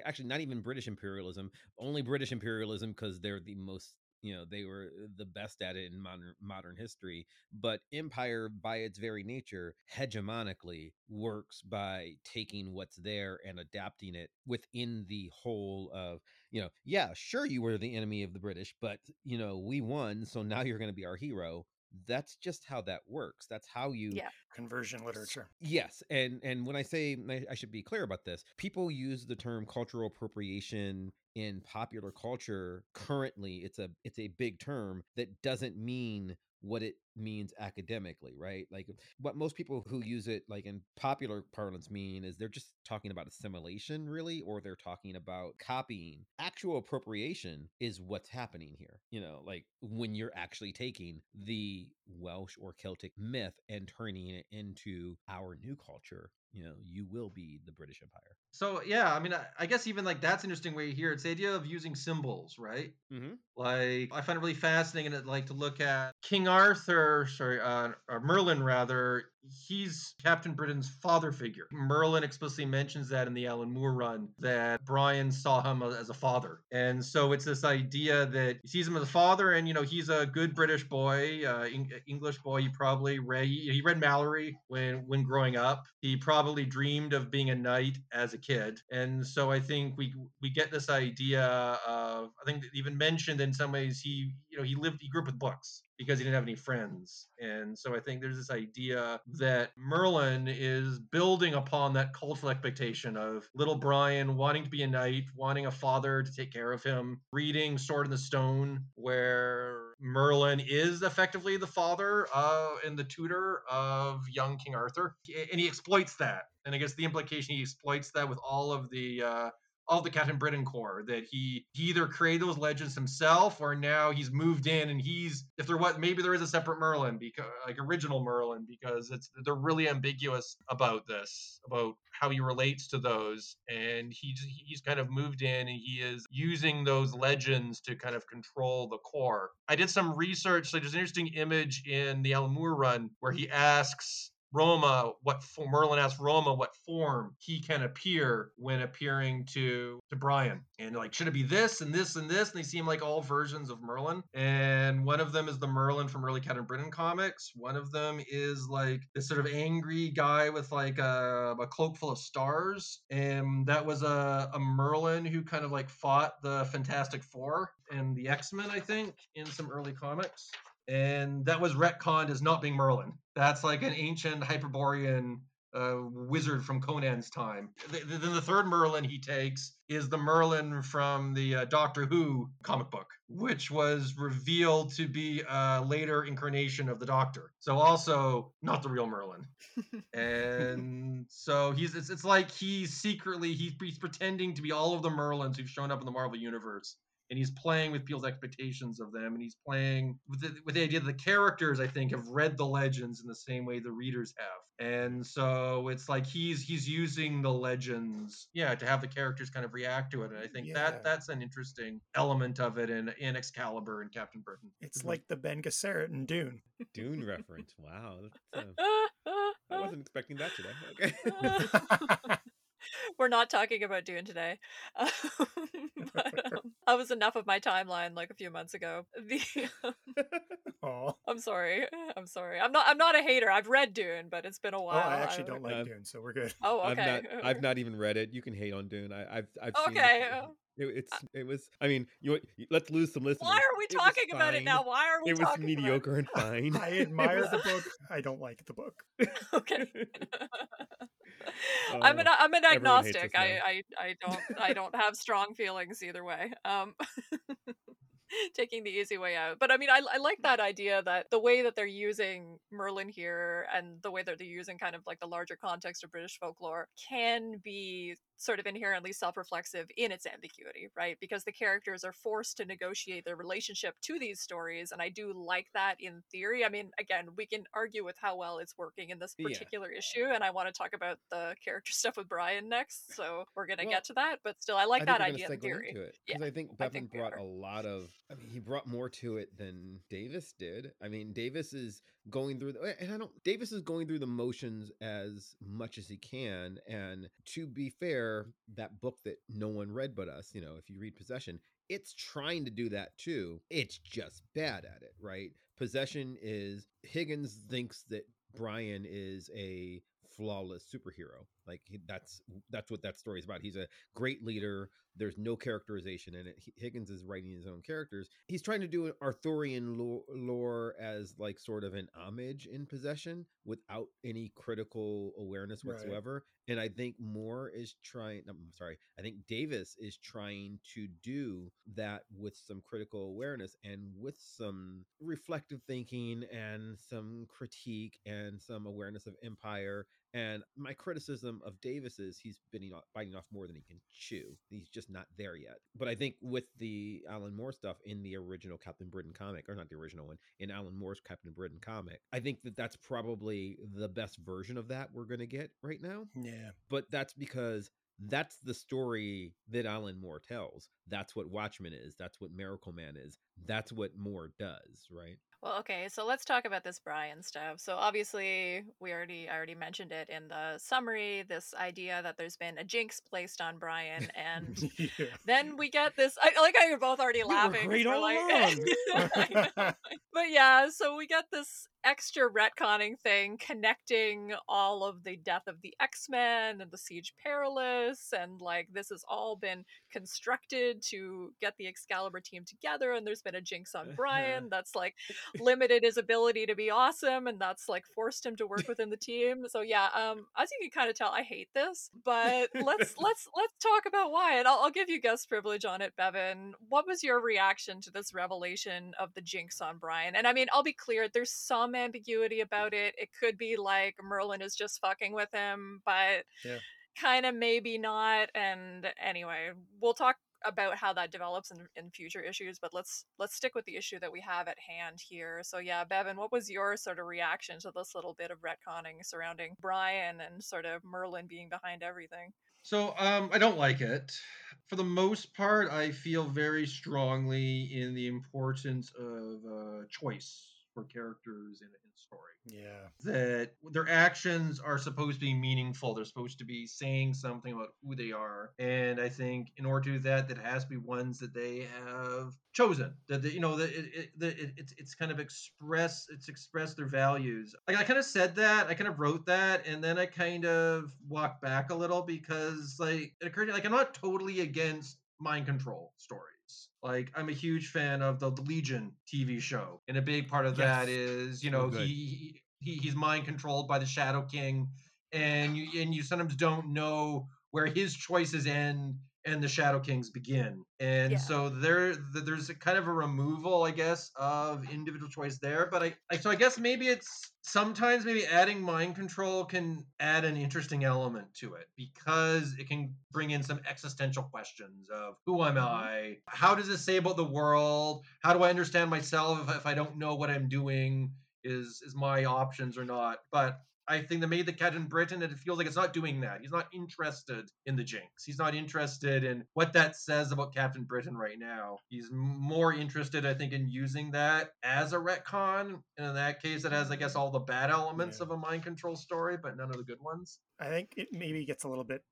actually not even British imperialism, only British imperialism because they're the most you know they were the best at it in modern modern history. But empire, by its very nature, hegemonically works by taking what's there and adapting it within the whole of. You know, yeah, sure, you were the enemy of the British, but, you know, we won, so now you're going to be our hero. That's just how that works. That's how you... Yeah. Conversion literature. Yes. And and when I say, I should be clear about this, people use the term cultural appropriation in popular culture currently. It's a it's a big term that doesn't mean what it means academically, right? Like what most people who use it like in popular parlance mean is they're just talking about assimilation, really, or they're talking about copying. Actual appropriation is what's happening here, you know, like when you're actually taking the Welsh or Celtic myth and turning it into our new culture. You know, you will be the British Empire. So, yeah, I mean, I, I guess even like that's an interesting way here. It's the idea of using symbols, right? Mm-hmm. Like, I find it really fascinating and like to look at King Arthur, sorry, uh, or Merlin rather. He's Captain Britain's father figure. Merlin explicitly mentions that in the Alan Moore run, that Brian saw him as a father. And so it's this idea that he sees him as a father, and, you know, he's a good British boy, uh, Eng- English boy. He probably read, he read Malory when, when growing up. He probably dreamed of being a knight as a kid. And so I think we we get this idea of, I think even mentioned in some ways, he, you know, he lived, he grew up with books. Because he didn't have any friends. And so I think there's this idea that Merlin is building upon that cultural expectation of little Brian wanting to be a knight, wanting a father to take care of him, reading Sword in the Stone, where Merlin is effectively the father uh, and the tutor of young King Arthur. And he exploits that. And I guess the implication he exploits that with all of the... Uh, All the Captain Britain Corps, that he, he either created those legends himself, or now he's moved in and he's if there was maybe there is a separate Merlin, because like original Merlin, because it's they're really ambiguous about this, about how he relates to those, and he he's kind of moved in and he is using those legends to kind of control the Corps. I did some research, so there's an interesting image in the Alan Moore run where he asks Roma, what form, Merlin asks Roma what form he can appear when appearing to, to Brian. And like, should it be this and this and this? And they seem like all versions of Merlin. And one of them is the Merlin from early Captain Britain comics. One of them is like this sort of angry guy with like a, a cloak full of stars. And that was a, a Merlin who kind of like fought the Fantastic Four and the X-Men, I think, in some early comics. And that was retconned as not being Merlin. That's like an ancient Hyperborean uh, wizard from Conan's time. Then the, the third Merlin he takes is the Merlin from the uh, Doctor Who comic book, which was revealed to be a later incarnation of the Doctor. So also not the real Merlin. And so he's it's, it's like he's secretly, he's, he's pretending to be all of the Merlins who've shown up in the Marvel Universe. And he's playing with people's expectations of them. And he's playing with the, with the idea that the characters, I think, have read the legends in the same way the readers have. And so it's like he's he's using the legends, yeah, to have the characters kind of react to it. And I think yeah. that that's an interesting element of it in, in Excalibur and Captain Britain. It's like the Ben Gesserit in Dune. Dune reference. Wow. That's, uh, I wasn't expecting that today. Okay. We're not talking about Dune today. Um, but um, that was enough of my timeline like a few months ago. The, um, I'm sorry. I'm sorry. I'm not I'm not a hater. I've read Dune, but it's been a while. Oh, I actually I don't like uh, Dune, so we're good. Oh, okay. I've not, I've not even read it. You can hate on Dune. I, I've I've seen okay. it. It, it's it was I mean you let's lose some listeners. Why are we talking about it now? Why are we talking about it? It was mediocre and fine. I admire the book. I don't like the book. Okay. um, I'm an I'm an agnostic. I, I I don't I don't have strong feelings either way. Um taking the easy way out. But I mean, I, I like that idea that the way that they're using Merlin here and the way that they're using kind of like the larger context of British folklore can be sort of inherently self-reflexive in its ambiguity, right? Because the characters are forced to negotiate their relationship to these stories. And I do like that in theory. I mean, again, we can argue with how well it's working in this particular yeah. issue. And I want to talk about the character stuff with Brian next. So we're going to well, get to that. But still, I like I that idea in theory. Because yeah, I think Bevan I think brought a lot of, I mean, he brought more to it than Davis did. I mean, Davis is going through, the, and I don't, Davis is going through the motions as much as he can. And to be fair, that book that no one read but us, you know, if you read Possession, it's trying to do that too. It's just bad at it, right? Possession is Higgins thinks that Brian is a flawless superhero. Like he, that's that's what that story is about. He's a great leader. There's no characterization in it. He, Higgins is writing his own characters. He's trying to do an Arthurian lore, lore as like sort of an homage in Possession without any critical awareness whatsoever. Right. And I think Moore is trying, I'm sorry, I think Davis is trying to do that with some critical awareness and with some reflective thinking and some critique and some awareness of empire. And my criticism of Davis is he's biting off, biting off more than he can chew. He's just not there yet. But I think with the Alan Moore stuff in the original Captain Britain comic, or not the original one, in Alan Moore's Captain Britain comic, I think that that's probably the best version of that we're going to get right now. Yeah. But that's because that's the story that Alan Moore tells. That's what Watchmen is. That's what Miracle Man is. That's what Moore does, right? Well, okay, so let's talk about this Brian stuff. So obviously, we already I already mentioned it in the summary, this idea that there's been a jinx placed on Brian, and yeah. then we get this, I like how you're both already we laughing. We're all like, but yeah, so we get this extra retconning thing connecting all of the death of the X-Men and the Siege Perilous, and like this has all been constructed to get the Excalibur team together, and there's been a jinx on Brian that's like limited his ability to be awesome, and that's like forced him to work within the team. So yeah, um as you can kind of tell, I hate this, but let's let's let's talk about why. And I'll, I'll give you guest privilege on it, Bevan. What was your reaction to this revelation of the jinx on Brian? And I mean, I'll be clear, there's some ambiguity about it. It could be like Merlin is just fucking with him, but yeah. kind of maybe not. And anyway, we'll talk about how that develops in, in future issues, but let's let's stick with the issue that we have at hand here. So yeah, Bevan, what was your sort of reaction to this little bit of retconning surrounding Brian and sort of Merlin being behind everything? So um, I don't like it. For the most part, I feel very strongly in the importance of uh, choice. for characters in, in story. Yeah. That their actions are supposed to be meaningful. They're supposed to be saying something about who they are. And I think in order to do that, that has to be ones that they have chosen. That, they, you know, that it, it, that it, it's it's kind of express, it's expressed their values. Like I kind of said that, I kind of wrote that, and then I kind of walked back a little because like it occurred to me, like I'm not totally against mind control stories. Like, I'm a huge fan of the, the Legion T V show. And a big part of yes. that is, you know, so he, he he's mind controlled by the Shadow King. And you, and you sometimes don't know where his choices end and the Shadow King's begin. And yeah. so there there's a kind of a removal, I guess, of individual choice there. But I, I so I guess maybe it's sometimes maybe adding mind control can add an interesting element to it because it can bring in some existential questions of who am I? How does this say about the world? How do I understand myself if, if I don't know what I'm doing? Is is my options or not? But I think they made the Captain Britain, and it feels like it's not doing that. He's not interested in the Jinx. He's not interested in what that says about Captain Britain right now. He's more interested, I think, in using that as a retcon. And in that case, it has, I guess, all the bad elements yeah. of a mind control story, but none of the good ones. I think it maybe gets a little bit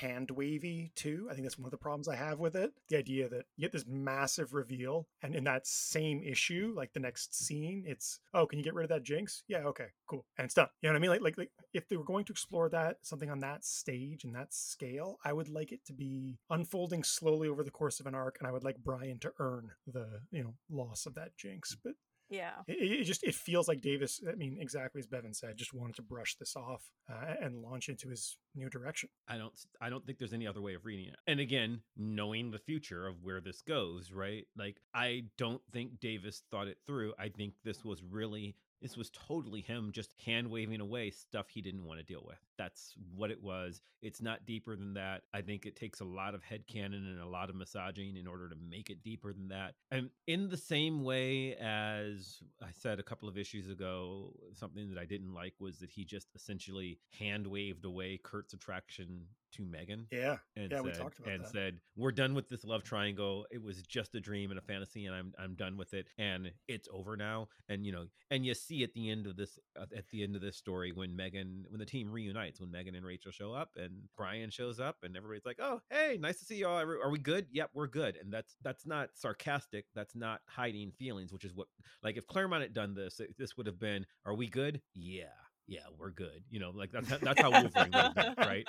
hand wavy too. I think that's one of the problems I have with it. The idea that you get this massive reveal, and in that same issue, like the next scene, it's, oh, can you get rid of that Jinx? Yeah, okay, cool. And it's done. You know what I mean? Like, like, like if they were going to explore that, something on that stage and that scale, I would like it to be unfolding slowly over the course of an arc, and I would like Brian to earn the, you know, loss of that Jinx. But yeah, it, it just it feels like Davis, I mean, exactly as Bevan said, just wanted to brush this off uh, and launch into his new direction. I don't I don't think there's any other way of reading it. And again, knowing the future of where this goes, right? Like, I don't think Davis thought it through. I think this was really This was totally him just hand waving away stuff he didn't want to deal with. That's what it was. It's not deeper than that. I think it takes a lot of headcanon and a lot of massaging in order to make it deeper than that. And in the same way as I said a couple of issues ago, something that I didn't like was that he just essentially hand waved away Kurt's attraction to Megan. Yeah. And yeah, said, we talked about and that. said, we're done with this love triangle. It was just a dream and a fantasy, and I'm I'm done with it. And it's over now. And you know, and you see at the end of this at the end of this story when Megan when the team reunites, when Megan and Rachel show up and Brian shows up and everybody's like, oh, hey, nice to see y'all. Are we good? Yep, we're good. And that's that's not sarcastic. That's not hiding feelings, which is what, like, if Claremont had done this, it, this would have been, are we good? Yeah. Yeah, we're good. You know, like that's that's how Wolverine would have been, right?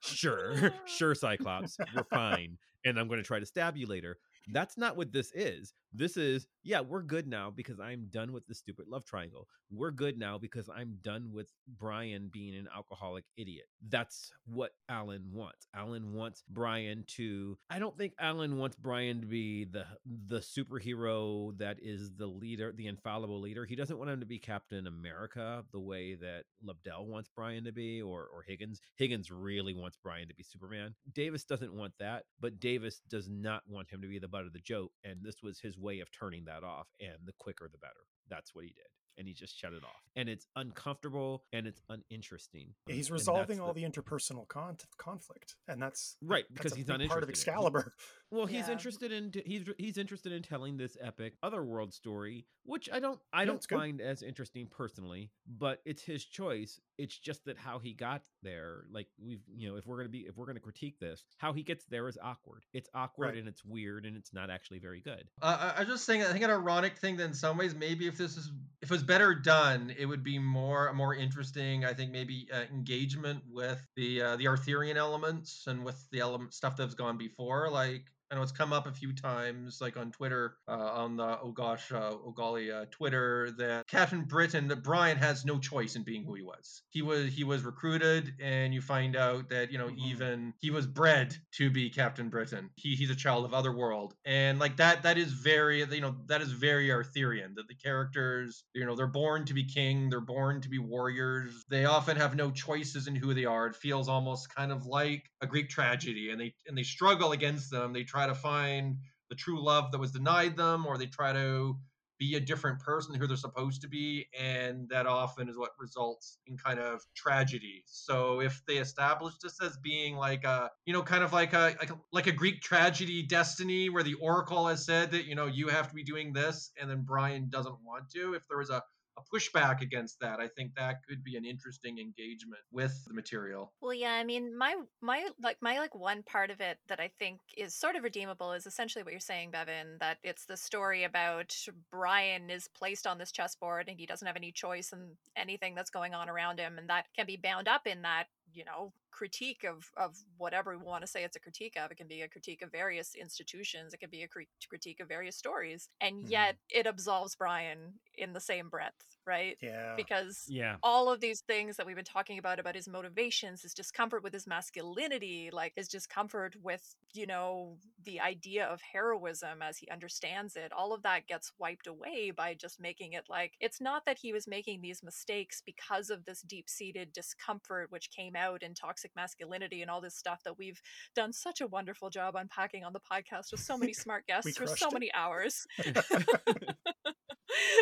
Sure, sure, Cyclops, we're fine, and I'm going to try to stab you later. That's not what this is. This is, yeah, we're good now because I'm done with this stupid love triangle. We're good now because I'm done with Brian being an alcoholic idiot. That's what Alan wants. Alan wants Brian to, I don't think Alan wants Brian to be the the superhero that is the leader, the infallible leader. He doesn't want him to be Captain America the way that Lobdell wants Brian to be, or or Higgins. Higgins really wants Brian to be Superman. Davis doesn't want that, but Davis does not want him to be the butt of the joke, and this was his way of turning that off, and the quicker the better. That's what he did, and he just shut it off, and it's uncomfortable and it's uninteresting. He's resolving all the, the interpersonal con- conflict, and that's right, because that's he's not part of Excalibur. Well, he's yeah. interested in he's he's interested in telling this epic Otherworld story, which I don't I yeah, don't find as interesting personally, but it's his choice. It's just that how he got there, like we've you know, if we're gonna be if we're gonna critique this, how he gets there is awkward. It's awkward right. and it's weird and it's not actually very good. Uh, I, I was just saying, I think an ironic thing that in some ways, maybe if this is if it was better done, it would be more more interesting. I think maybe uh, engagement with the uh, the Arthurian elements and with the element stuff that's gone before, like. I know it's come up a few times, like on Twitter, uh, on the oh gosh, uh, oh golly, uh, Twitter, that Captain Britain, that Brian has no choice in being who he was. He was he was recruited, and you find out that you know mm-hmm. even he was bred to be Captain Britain. He he's a child of Otherworld, and like that that is very you know that is very Arthurian. That the characters you know they're born to be king, they're born to be warriors. They often have no choices in who they are. It feels almost kind of like a Greek tragedy, and they and they struggle against them. They try try to find the true love that was denied them, or they try to be a different person who they're supposed to be, and that often is what results in kind of tragedy. So if they establish this as being like a, you know, kind of like a like a, like a Greek tragedy destiny where the Oracle has said that, you know, you have to be doing this, and then Brian doesn't want to, if there was a a pushback against that, I think that could be an interesting engagement with the material. Well, yeah, I mean, my my like my like one part of it that I think is sort of redeemable is essentially what you're saying, Bevan, that it's the story about Brian is placed on this chessboard and he doesn't have any choice in anything that's going on around him, and that can be bound up in that, you know, critique of of whatever we want to say it's a critique of. It can be a critique of various institutions. It can be a crit- critique of various stories. And yet mm. it absolves Brian in the same breath, right? Yeah. Because yeah. all of these things that we've been talking about, about his motivations, his discomfort with his masculinity, like his discomfort with, you know, the idea of heroism as he understands it, all of that gets wiped away by just making it like, it's not that he was making these mistakes because of this deep-seated discomfort, which came out in toxic masculinity and all this stuff that we've done such a wonderful job unpacking on the podcast with so many smart guests for so it. many hours.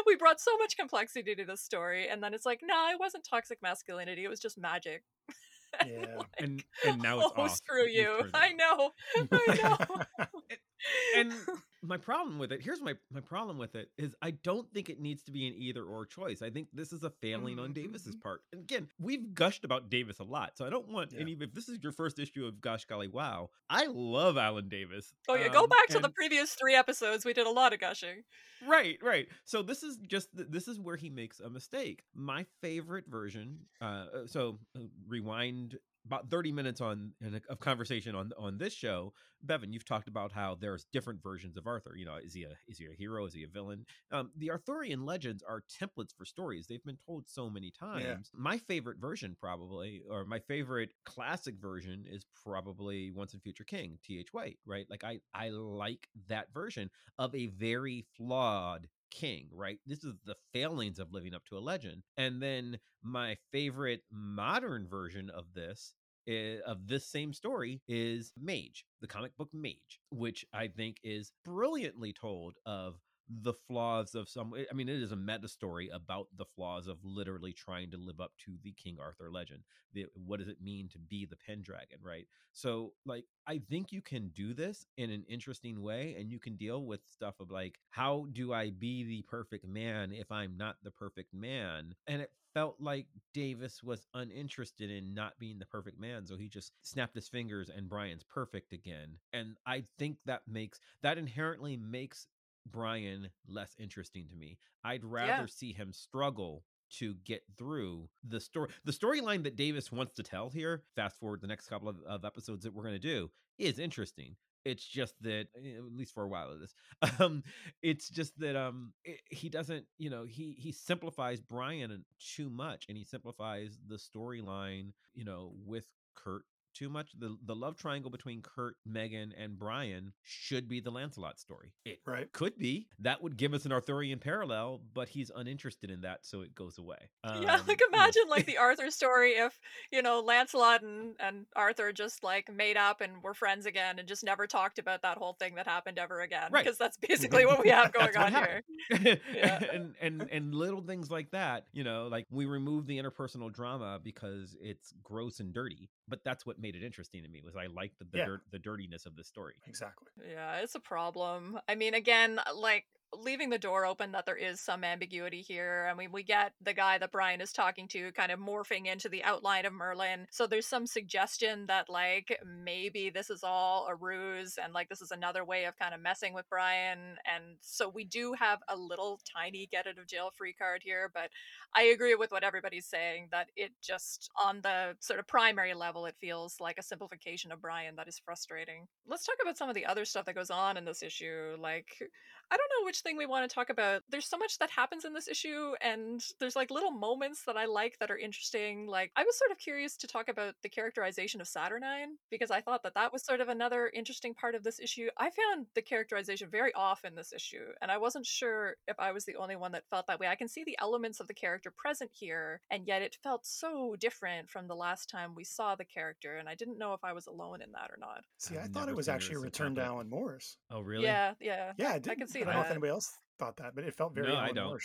We brought so much complexity to this story, and then it's like, no, nah, it wasn't toxic masculinity, it was just magic. Yeah. Like, and, and now it's oh, off. Screw you. I know. I know. And my problem with it, here's my, my problem with it, is I don't think it needs to be an either or choice. I think this is a failing mm-hmm. on Davis's part. And again, we've gushed about Davis a lot, so I don't want yeah. any, if this is your first issue of Gosh Golly Wow, I love Alan Davis. Oh yeah, um, go back to and, the previous three episodes. We did a lot of gushing. Right, right. So this is just, this is where he makes a mistake. My favorite version, uh, so uh, rewind about thirty minutes on of conversation on on this show, Bevan, you've talked about how there's different versions of Arthur. You know, is he a is he a hero? Is he a villain? Um, the Arthurian legends are templates for stories. They've been told so many times. Yeah. My favorite version probably, or my favorite classic version is probably Once and Future King, T H White, right? Like I I like that version of a very flawed king, right? This is the failings of living up to a legend. And then my favorite modern version of this is, of this same story is Mage, the comic book Mage, which I think is brilliantly told of the flaws of some, I mean, it is a meta story about the flaws of literally trying to live up to the King Arthur legend. The, what does it mean to be the Pendragon, right? So like, I think you can do this in an interesting way, and you can deal with stuff of like, how do I be the perfect man if I'm not the perfect man? And it felt like Davis was uninterested in not being the perfect man, so he just snapped his fingers and Brian's perfect again. And I think that makes, that inherently makes Brian less interesting to me. I'd rather yeah. see him struggle to get through the story. The storyline that Davis wants to tell here, fast forward the next couple of, of episodes that we're going to do, is interesting. It's just that, at least for a while of this, um, it's just that um, it, he doesn't, you know, he he simplifies Brian too much, and he simplifies the storyline, you know, with Kurt too much. The the love triangle between Kurt, Megan, and Brian should be the Lancelot story. It right. could be. That would give us an Arthurian parallel, but he's uninterested in that, so it goes away. Um, yeah, like imagine you know. like the Arthur story if, you know, Lancelot and, and Arthur just like made up and were friends again and just never talked about that whole thing that happened ever again. Right. Because that's basically what we have going on here. yeah. And and and little things like that, you know, like we remove the interpersonal drama because it's gross and dirty, but that's what made it interesting to me, was I liked the the, yeah. dirt, the dirtiness of the story. Exactly. Yeah, it's a problem. I mean, again, like leaving the door open that there is some ambiguity here. I mean, we get the guy that Brian is talking to kind of morphing into the outline of Merlin. So there's some suggestion that like maybe this is all a ruse and like this is another way of kind of messing with Brian. And so we do have a little tiny get out of jail free card here, but I agree with what everybody's saying that it just on the sort of primary level, it feels like a simplification of Brian that is frustrating. Let's talk about some of the other stuff that goes on in this issue. Like, I don't know which thing we want to talk about. There's so much that happens in this issue, and there's like little moments that I like that are interesting. Like I was sort of curious to talk about the characterization of Saturnyne, because I thought that that was sort of another interesting part of this issue. I found the characterization very off in this issue, and I wasn't sure if I was the only one that felt that way. I can see the elements of the character present here, and yet it felt so different from the last time we saw the character, and I didn't know if I was alone in that or not. See, I, I thought it was actually a return to Alan Moore's. Oh really? Yeah, yeah. Yeah, I, I can see that. I don't think anybody else thought that, but it felt very. No, I don't.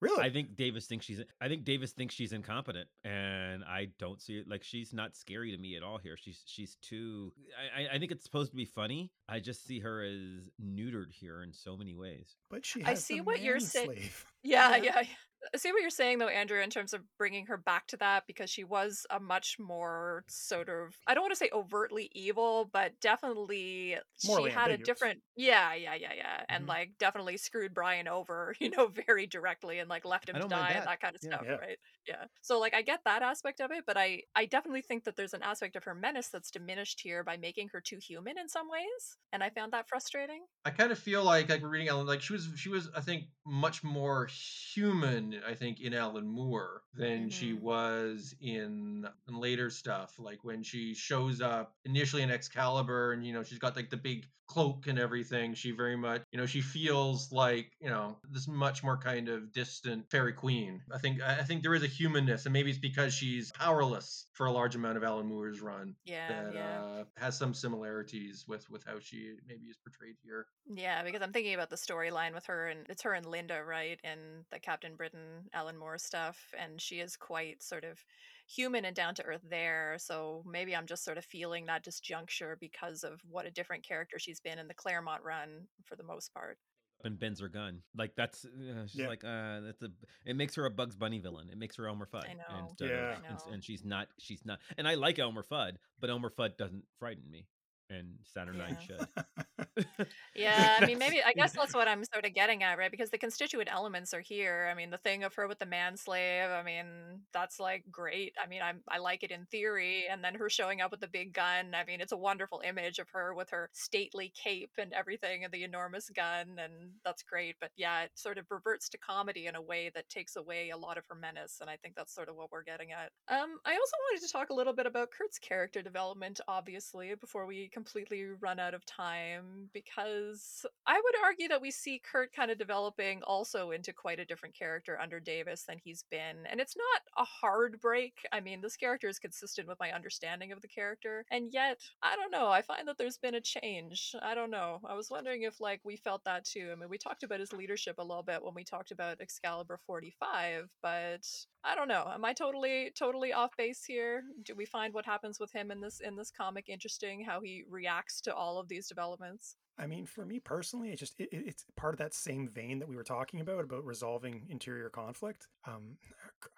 Really? I think Davis thinks she's. I think Davis thinks she's incompetent, and I don't see it. Like, she's not scary to me at all here. She's she's too. I I think it's supposed to be funny. I just see her as neutered here in so many ways. But she. Has I see what you're saying. Yeah, yeah, yeah. I see what you're saying, though, Andrew, in terms of bringing her back to that, because she was a much more sort of, I don't want to say overtly evil, but definitely morally she had ambiguous. A different, yeah, yeah, yeah, yeah. Mm-hmm. And like definitely screwed Brian over, you know, very directly, and like left him to die that. and that kind of yeah, stuff, yeah. right? Yeah. So like I get that aspect of it, but I, I definitely think that there's an aspect of her menace that's diminished here by making her too human in some ways. And I found that frustrating. I kind of feel like, like we're reading Ellen, like she was, she was, I think, much more human I think in Alan Moore than mm-hmm. she was in, in later stuff, like when she shows up initially in Excalibur and you know she's got like the big cloak and everything. She very much, you know, she feels like, you know, this much more kind of distant fairy queen. I think I think there is a humanness, and maybe it's because she's powerless for a large amount of Alan Moore's run. Yeah, that yeah. Uh, has some similarities with with how she maybe is portrayed here. Yeah, because I'm thinking about the storyline with her, and it's her and Linda, right, and the Captain Britain Alan Moore stuff, and she is quite sort of human and down to earth there. So maybe I'm just sort of feeling that disjuncture because of what a different character she's been in the Claremont run for the most part. And bends her gun, like that's uh, she's yeah. like uh that's a it makes her a Bugs Bunny villain. It makes her Elmer Fudd. I know. And, uh, yeah. I know. And, and she's not she's not and I like Elmer Fudd, but Elmer Fudd doesn't frighten me. And Saturnyne yeah. should. yeah, I mean, maybe, I guess that's what I'm sort of getting at, right? Because the constituent elements are here. I mean, the thing of her with the manslave, I mean, that's like great. I mean, I'm, I like it in theory. And then her showing up with the big gun. I mean, it's a wonderful image of her with her stately cape and everything and the enormous gun. And that's great. But yeah, it sort of reverts to comedy in a way that takes away a lot of her menace. And I think that's sort of what we're getting at. Um, I also wanted to talk a little bit about Kurt's character development, obviously, before we completely run out of time, because I would argue that we see Kurt kind of developing also into quite a different character under Davis than he's been, and it's not a hard break. I mean, this character is consistent with my understanding of the character, and yet I don't know, I find that there's been a change. I don't know, I was wondering if like we felt that too. I mean, we talked about his leadership a little bit when we talked about Excalibur forty-five, but I don't know, am I totally totally off base here? Do we find what happens with him in this in this comic interesting, how he reacts to all of these developments? I mean, for me personally, it's just, it, it's part of that same vein that we were talking about, about resolving interior conflict. Um,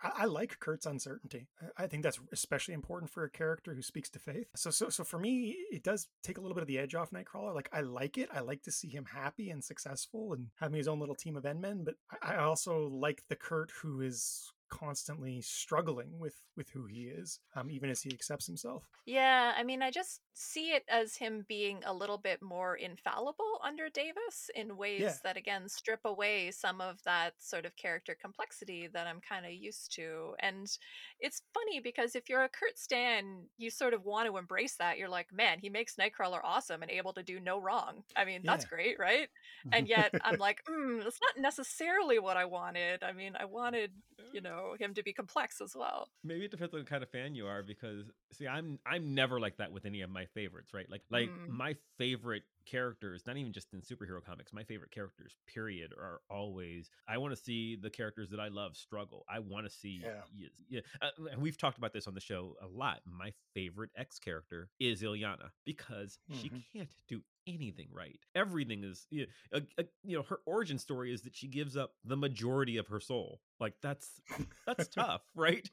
I, I like Kurt's uncertainty. I think that's especially important for a character who speaks to faith. So, so, so for me, it does take a little bit of the edge off Nightcrawler. Like, I like it. I like to see him happy and successful and having his own little team of N-men, but I also like the Kurt who is constantly struggling with with who he is, um even as he accepts himself. Yeah, I mean, I just see it as him being a little bit more infallible under Davis in ways yeah. that again strip away some of that sort of character complexity that I'm kind of used to. And it's funny because if you're a Kurt stan, you sort of want to embrace that. You're like, man, he makes Nightcrawler awesome and able to do no wrong. I mean, yeah. that's great, right? And yet I'm like, mm, that's not necessarily what I wanted. I mean, I wanted, you know, him to be complex as well. Maybe it depends on the kind of fan you are, because see, I'm I'm never like that with any of my favorites, right? Like like mm. my favorite characters, not even just in superhero comics, my favorite characters, period, are always, I want to see the characters that I love struggle. I want to see, yeah. yeah, yeah. Uh, and we've talked about this on the show a lot. My favorite X character is Ilyana, because mm-hmm. she can't do anything right. Everything is, you know, a, a, you know, her origin story is that she gives up the majority of her soul. Like that's that's tough, right?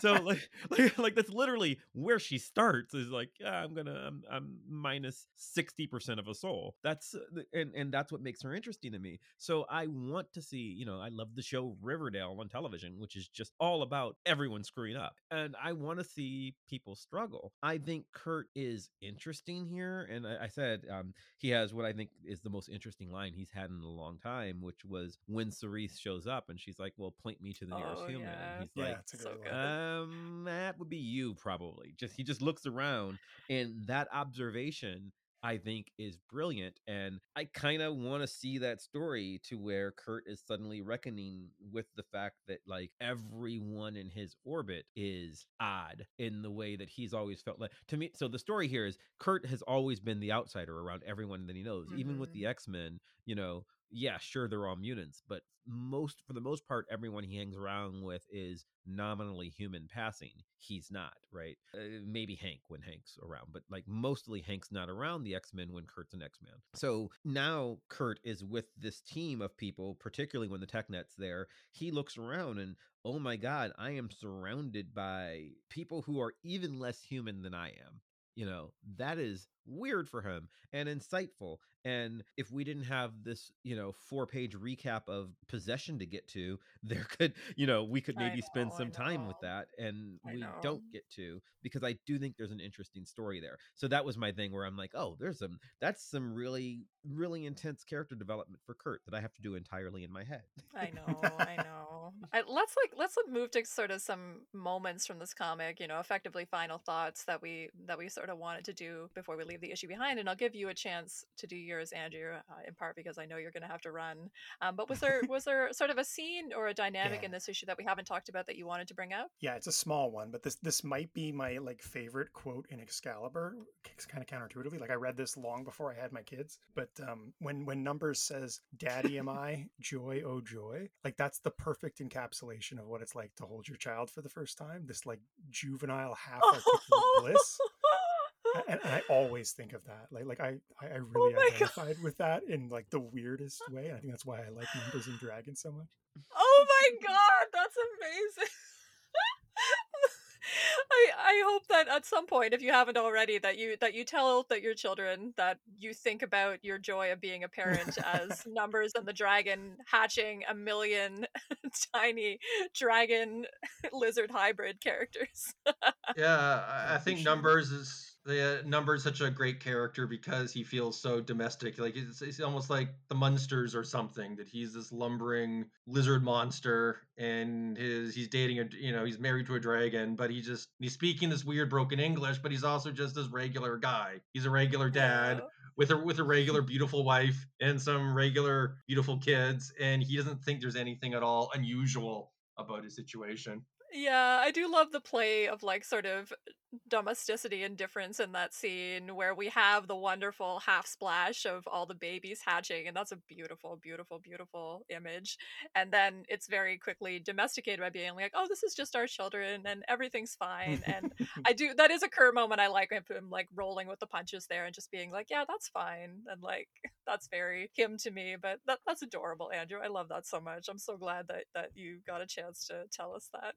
So like, like like that's literally where she starts, is like, yeah, I'm gonna I'm, I'm minus sixty percent of a soul. That's and and that's what makes her interesting to me. So I want to see, you know, I love the show Riverdale on television, which is just all about everyone screwing up, and I want to see people struggle. I think Kurt is interesting here, and I, I said um, he has what I think is the most interesting line he's had in a long time, which was when Cerise shows up and she's like, well, point me to the nearest oh, human. Yeah. And he's yeah, like, that's so good. Um, that would be you probably. Just he just looks around, and that observation I think is brilliant. And I kind of want to see that story to where Kurt is suddenly reckoning with the fact that like everyone in his orbit is odd in the way that he's always felt like to me. So the story here is Kurt has always been the outsider around everyone that he knows, mm-hmm. even with the X-Men, you know, yeah, sure, they're all mutants, but most, for the most part, everyone he hangs around with is nominally human passing. He's not, right? Uh, maybe Hank when Hank's around, but like mostly Hank's not around the X-Men when Kurt's an X-Man. So now Kurt is with this team of people, particularly when the TechNet's there. He looks around and, oh my God, I am surrounded by people who are even less human than I am. You know, that is weird for him and insightful. And if we didn't have this, you know, four page recap of Possession to get to, there could, you know, we could maybe know, spend some time with that. And I we know. don't get to, because I do think there's an interesting story there. So that was my thing where I'm like, oh, there's some, that's some really, really intense character development for Kurt that I have to do entirely in my head. I know. I know. I, let's like, let's move to sort of some moments from this comic, you know, effectively final thoughts that we, that we sort of wanted to do before we leave the issue behind, and I'll give you a chance to do yours, Andrew, uh, in part because I know you're going to have to run. Um, but was there was there sort of a scene or a dynamic yeah. in this issue that we haven't talked about that you wanted to bring up? Yeah, it's a small one, but this this might be my like favorite quote in Excalibur. It's kind of counterintuitively. Like I read this long before I had my kids, but um, when when Numbers says, "Daddy am I, joy oh joy," like that's the perfect encapsulation of what it's like to hold your child for the first time. This like juvenile half articulate bliss. And I always think of that. Like, like I, I really oh identified God. with that in like the weirdest way. And I think that's why I like Numbers and Dragons so much. Oh my God, that's amazing. I, I hope that at some point, if you haven't already, that you that you tell that your children that you think about your joy of being a parent as Numbers and the dragon hatching a million tiny dragon lizard hybrid characters. Yeah, I, I think Numbers is The uh, Numbers such a great character because he feels so domestic. Like it's, it's almost like the Munsters or something. That he's this lumbering lizard monster, and his he's dating a you know he's married to a dragon, but he just he's speaking this weird broken English. But he's also just this regular guy. He's a regular dad yeah. with a with a regular beautiful wife and some regular beautiful kids, and he doesn't think there's anything at all unusual about his situation. Yeah, I do love the play of like sort of domesticity and difference in that scene where we have the wonderful half splash of all the babies hatching, and that's a beautiful, beautiful, beautiful image. And then it's very quickly domesticated by being like, oh, this is just our children and everything's fine. And I do, that is a Kurt moment. I like him like rolling with the punches there and just being like, yeah, that's fine. And like, that's very him to me, but that, that's adorable, Andrew. I love that so much. I'm so glad that, that you got a chance to tell us that.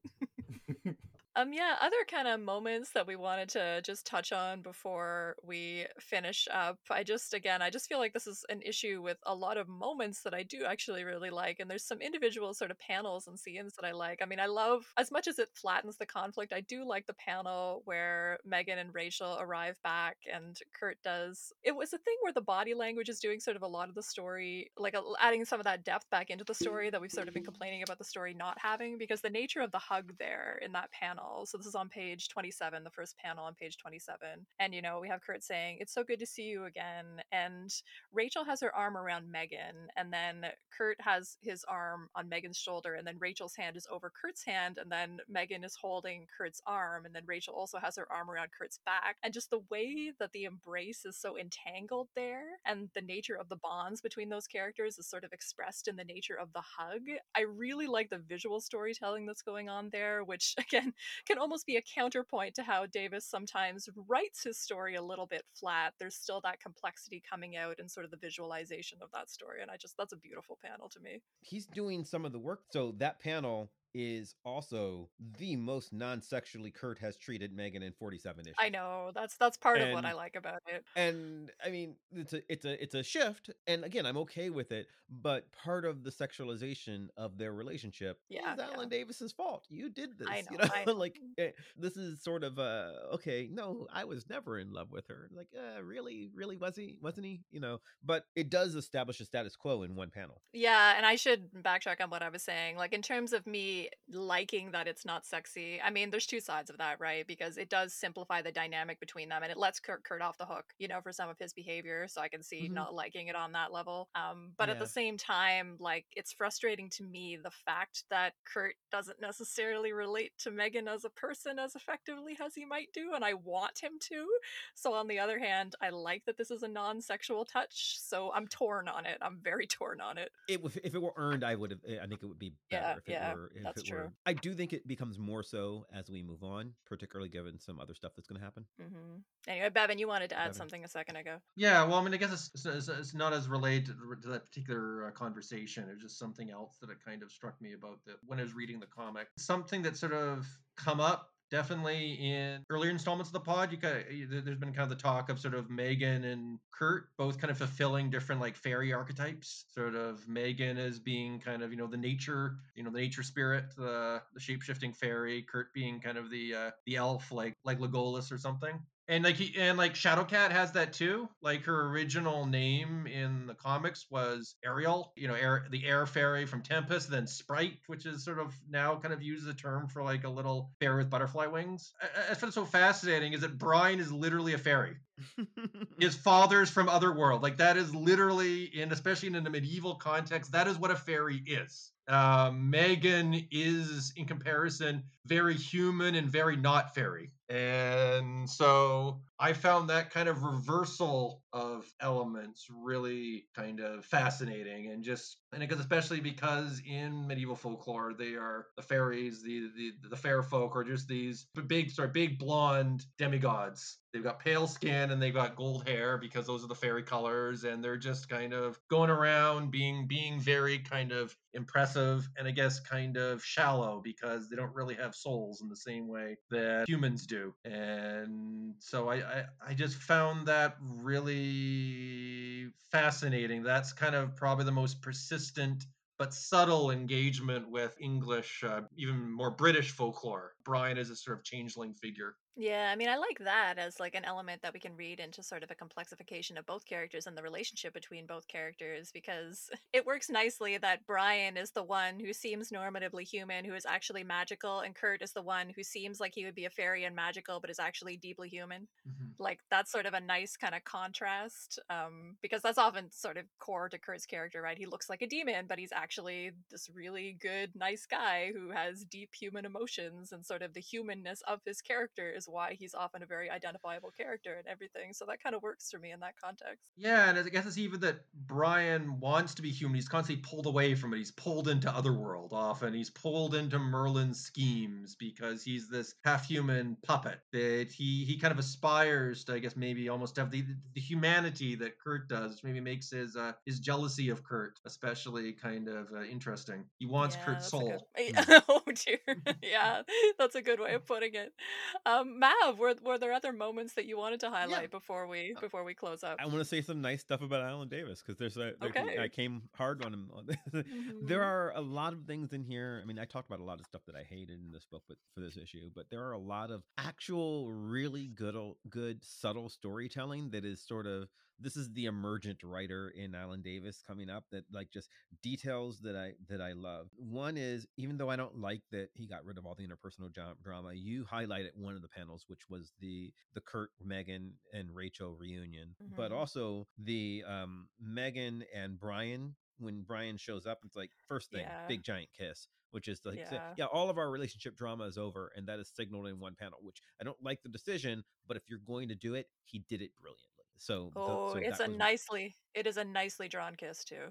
Um, yeah, other kind of moments that we wanted to just touch on before we finish up. I just, again, I just feel like this is an issue with a lot of moments that I do actually really like. And there's some individual sort of panels and scenes that I like. I mean, I love, as much as it flattens the conflict, I do like the panel where Megan and Rachel arrive back and Kurt does. It was a thing where the body language is doing sort of a lot of the story, like adding some of that depth back into the story that we've sort of been complaining about the story not having, because the nature of the hug there in that panel. So this is on page twenty-seven, the first panel on page twenty-seven. And, you know, we have Kurt saying, it's so good to see you again. And Rachel has her arm around Megan. And then Kurt has his arm on Megan's shoulder. And then Rachel's hand is over Kurt's hand. And then Megan is holding Kurt's arm. And then Rachel also has her arm around Kurt's back. And just the way that the embrace is so entangled there and the nature of the bonds between those characters is sort of expressed in the nature of the hug. I really like the visual storytelling that's going on there, which, again, can almost be a counterpoint to how Davis sometimes writes his story a little bit flat. There's still that complexity coming out and sort of the visualization of that story. And I just, that's a beautiful panel to me. He's doing some of the work. So that panel is also the most non-sexually Kurt has treated Megan in forty-seven issues. I know, that's that's part and, of what I like about it. And I mean, it's a it's a it's a shift, and again, I'm okay with it. But part of the sexualization of their relationship yeah, is Alan yeah. Davis's fault. You did this. I know. You know? I know. Like this is sort of a okay. No, I was never in love with her. Like uh, really, really was he? Wasn't he? You know. But it does establish a status quo in one panel. Yeah, and I should backtrack on what I was saying. Like in terms of me. really liking that it's not sexy. I mean, there's two sides of that, right? Because it does simplify the dynamic between them, and it lets Kurt, Kurt off the hook, you know, for some of his behavior. So I can see mm-hmm. not liking it on that level. Um, but yeah. at the same time, like, it's frustrating to me the fact that Kurt doesn't necessarily relate to Megan as a person as effectively as he might do, and I want him to. So on the other hand, I like that this is a non-sexual touch. So I'm torn on it. I'm very torn on it. it if it were earned, I would have. I think it would be better. Yeah, if it yeah, were, if that's it true. Were. I do think it becomes more so as we move on, particularly given some other stuff that's going to happen. Mm-hmm. Anyway, Bevan, you wanted to add Bevan. something a second ago. Yeah, well, I mean, I guess it's, it's, it's not as related to, to that particular uh, conversation. It was just something else that it kind of struck me about that when I was reading the comic. Something that sort of come up. Definitely in earlier installments of the pod, you kind of, there's been kind of the talk of sort of Megan and Kurt both kind of fulfilling different like fairy archetypes. Sort of Megan as being kind of, you know, the nature, you know, the nature spirit, the, the shape-shifting fairy, Kurt being kind of the uh, the elf, like like Legolas or something. And like he and like Shadowcat has that too. Like her original name in the comics was Ariel, you know, air, the air fairy from Tempest, then Sprite, which is sort of now kind of used the term for like a little fairy with butterfly wings. I, I find it so fascinating is that Brian is literally a fairy. His father's from Otherworld. Like that is literally, and especially in a medieval context, that is what a fairy is. Uh, Megan is, in comparison, very human and very not fairy. And so I found that kind of reversal of elements really kind of fascinating, and just and because especially because in medieval folklore they are the fairies, the the the fair folk are just these big sort of big blonde demigods. They've got pale skin and they've got gold hair because those are the fairy colors, and they're just kind of going around being being very kind of impressive and I guess kind of shallow because they don't really have souls in the same way that humans do. And so I I, I just found that really fascinating. That's kind of probably the most persistent but subtle engagement with English, uh, even more British folklore. Brian is a sort of changeling figure. Yeah, I mean, I like that as like an element that we can read into sort of a complexification of both characters and the relationship between both characters, because it works nicely that Brian is the one who seems normatively human, who is actually magical, and Kurt is the one who seems like he would be a fairy and magical, but is actually deeply human. Mm-hmm. Like, that's sort of a nice kind of contrast, um, because that's often sort of core to Kurt's character, right? He looks like a demon, but he's actually this really good, nice guy who has deep human emotions, and sort of the humanness of his character is why he's often a very identifiable character and everything. So that kind of works for me in that context. Yeah, and I guess it's even that Brian wants to be human. He's constantly pulled away from it. He's pulled into Otherworld often. He's pulled into Merlin's schemes because he's this half-human puppet that he he kind of aspires to, I guess, maybe almost have the, the humanity that Kurt does, which maybe makes his uh, his jealousy of Kurt especially kind of uh, interesting. He wants yeah, Kurt's soul. Good... oh, dear. Yeah, that's a good way of putting it. Um, Mav, were were there other moments that you wanted to highlight yeah. before we before we close up? I want to say some nice stuff about Alan Davis because there's a there, okay. I came hard on him. Mm-hmm. There are a lot of things in here. I mean, I talked about a lot of stuff that I hated in this book, but for this issue, but there are a lot of actual really good good subtle storytelling that is sort of. This is the emergent writer in Alan Davis coming up that like just details that I that I love. One is, even though I don't like that he got rid of all the interpersonal drama, you highlighted one of the panels, which was the the Kurt, Megan, and Rachel reunion, mm-hmm. but also the um, Megan and Brian. When Brian shows up, it's like first thing, yeah. big giant kiss. Which is like, yeah. yeah, all of our relationship drama is over, and that is signaled in one panel. Which I don't like the decision, but if you're going to do it, he did it brilliantly. So, oh, the, so it's a nicely, my... it is a nicely drawn kiss too.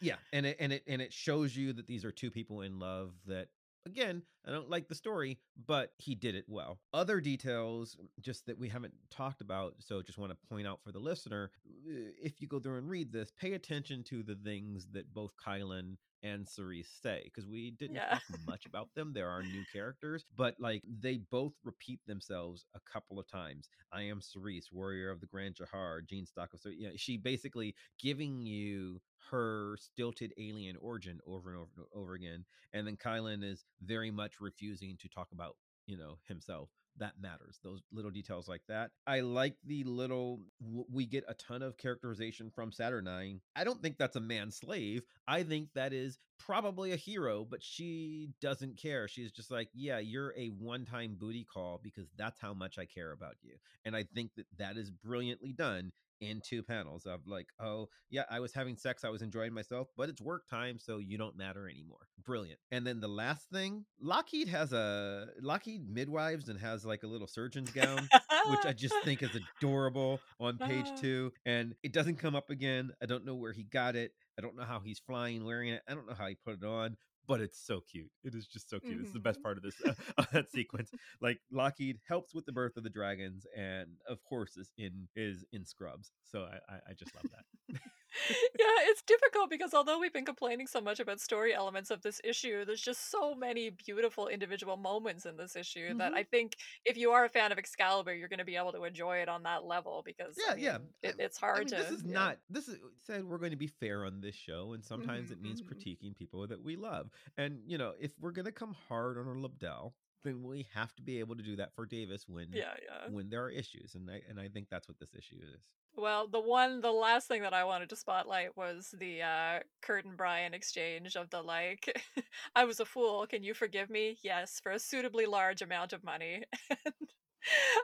Yeah, and it and it and it shows you that these are two people in love. That again, I don't like the story, but he did it well. Other details, just that we haven't talked about, so just want to point out for the listener: if you go through and read this, pay attention to the things that both Kylan and Cerise say, because we didn't yeah. talk much about them. There are new characters, but like they both repeat themselves a couple of times. I am Cerise, warrior of the Grand Jahar, Gene Stock of Cerise. You know, she basically giving you her stilted alien origin over and over and over again. And then Kylan is very much refusing to talk about you know, himself. That matters. Those little details like that. I like the little, we get a ton of characterization from Saturnyne. I don't think that's a man slave. I think that is probably a hero, but she doesn't care. She's just like, yeah, you're a one-time booty call because that's how much I care about you. And I think that that is brilliantly done in two panels of like, oh yeah, I was having sex. I was enjoying myself, but it's work time. So you don't matter anymore. Brilliant. And then the last thing, Lockheed has a Lockheed midwives and has like a little surgeon's gown, which I just think is adorable on page two. And it doesn't come up again. I don't know where he got it. I don't know how he's flying, wearing it. I don't know how he put it on, but it's so cute. It is just so cute. Mm-hmm. It's the best part of this uh, of that sequence. Like Lockheed helps with the birth of the dragons and of course is in is in scrubs. So I, I, I just love that. Yeah, it's difficult because although we've been complaining so much about story elements of this issue, there's just so many beautiful individual moments in this issue mm-hmm. that I think if you are a fan of Excalibur, you're going to be able to enjoy it on that level because yeah, I mean, yeah. It, it's hard I mean, to. This is yeah. not, this is, said we're going to be fair on this show, and sometimes mm-hmm. it means critiquing people that we love. And, you know, if we're going to come hard on our Lobdell, then we have to be able to do that for Davis when yeah, yeah. when there are issues. And I, and I think that's what this issue is. Well, the one, the last thing that I wanted to spotlight was the uh, Kurt and Brian exchange of the like, I was a fool. Can you forgive me? Yes, for a suitably large amount of money.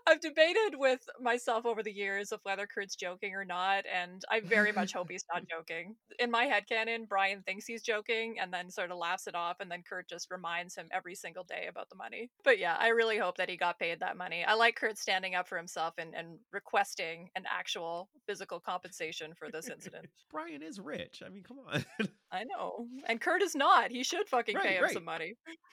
I've debated with myself over the years of whether Kurt's joking or not, and I very much hope he's not joking. In my headcanon, Brian thinks he's joking and then sort of laughs it off, and then Kurt just reminds him every single day about the money. But yeah, I really hope that he got paid that money. I like Kurt standing up for himself and, and requesting an actual physical compensation for this incident. Brian is rich. I mean, come on. I know. And Kurt is not. He should fucking right, pay him right. some money.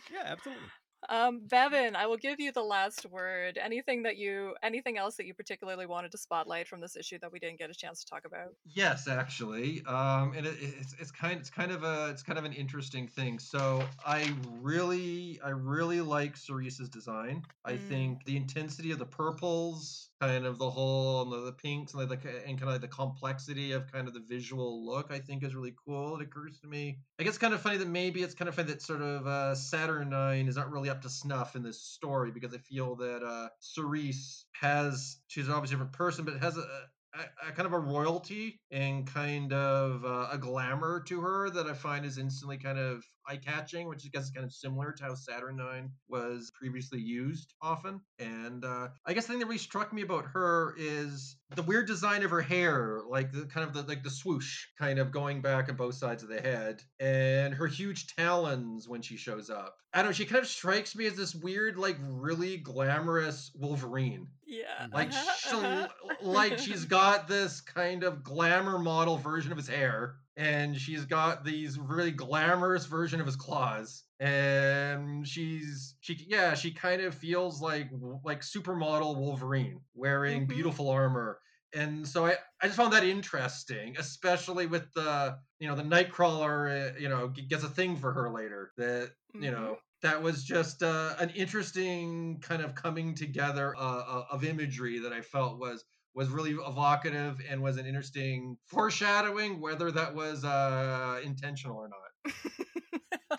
Yeah, absolutely. Um, Bevan, I will give you the last word. Anything that you, anything else that you particularly wanted to spotlight from this issue that we didn't get a chance to talk about? Yes, actually, um, and it, it's it's kind it's kind of a it's kind of an interesting thing. So I really I really like Cerise's design. I mm. think the intensity of the purples, kind of the whole and the, the pinks, and like and kind of like the complexity of kind of the visual look, I think is really cool. It occurs to me, I guess, kind of funny that maybe it's kind of funny that sort of uh, Saturnyne is not really up to snuff in this story, because I feel that uh Cerise has, she's obviously a different person, but has a, a, a kind of a royalty and kind of uh, a glamour to her that I find is instantly kind of eye-catching, which I guess is kind of similar to how Saturnyne was previously used often. And uh I guess the thing that really struck me about her is the weird design of her hair, like the kind of the, like the swoosh kind of going back on both sides of the head, and her huge talons when she shows up. I don't know, she kind of strikes me as this weird, like really glamorous Wolverine. Yeah. Like, uh-huh, uh-huh. like she's got this kind of glamour model version of his hair, and she's got these really glamorous version of his claws. And she's, she, yeah, she kind of feels like, like supermodel Wolverine wearing mm-hmm. beautiful armor. And so I, I just found that interesting, especially with the, you know, the Nightcrawler, uh, you know, gets a thing for her later that, mm-hmm. you know, that was just uh, an interesting kind of coming together uh, of imagery that I felt was, was really evocative and was an interesting foreshadowing, whether that was uh, intentional or not.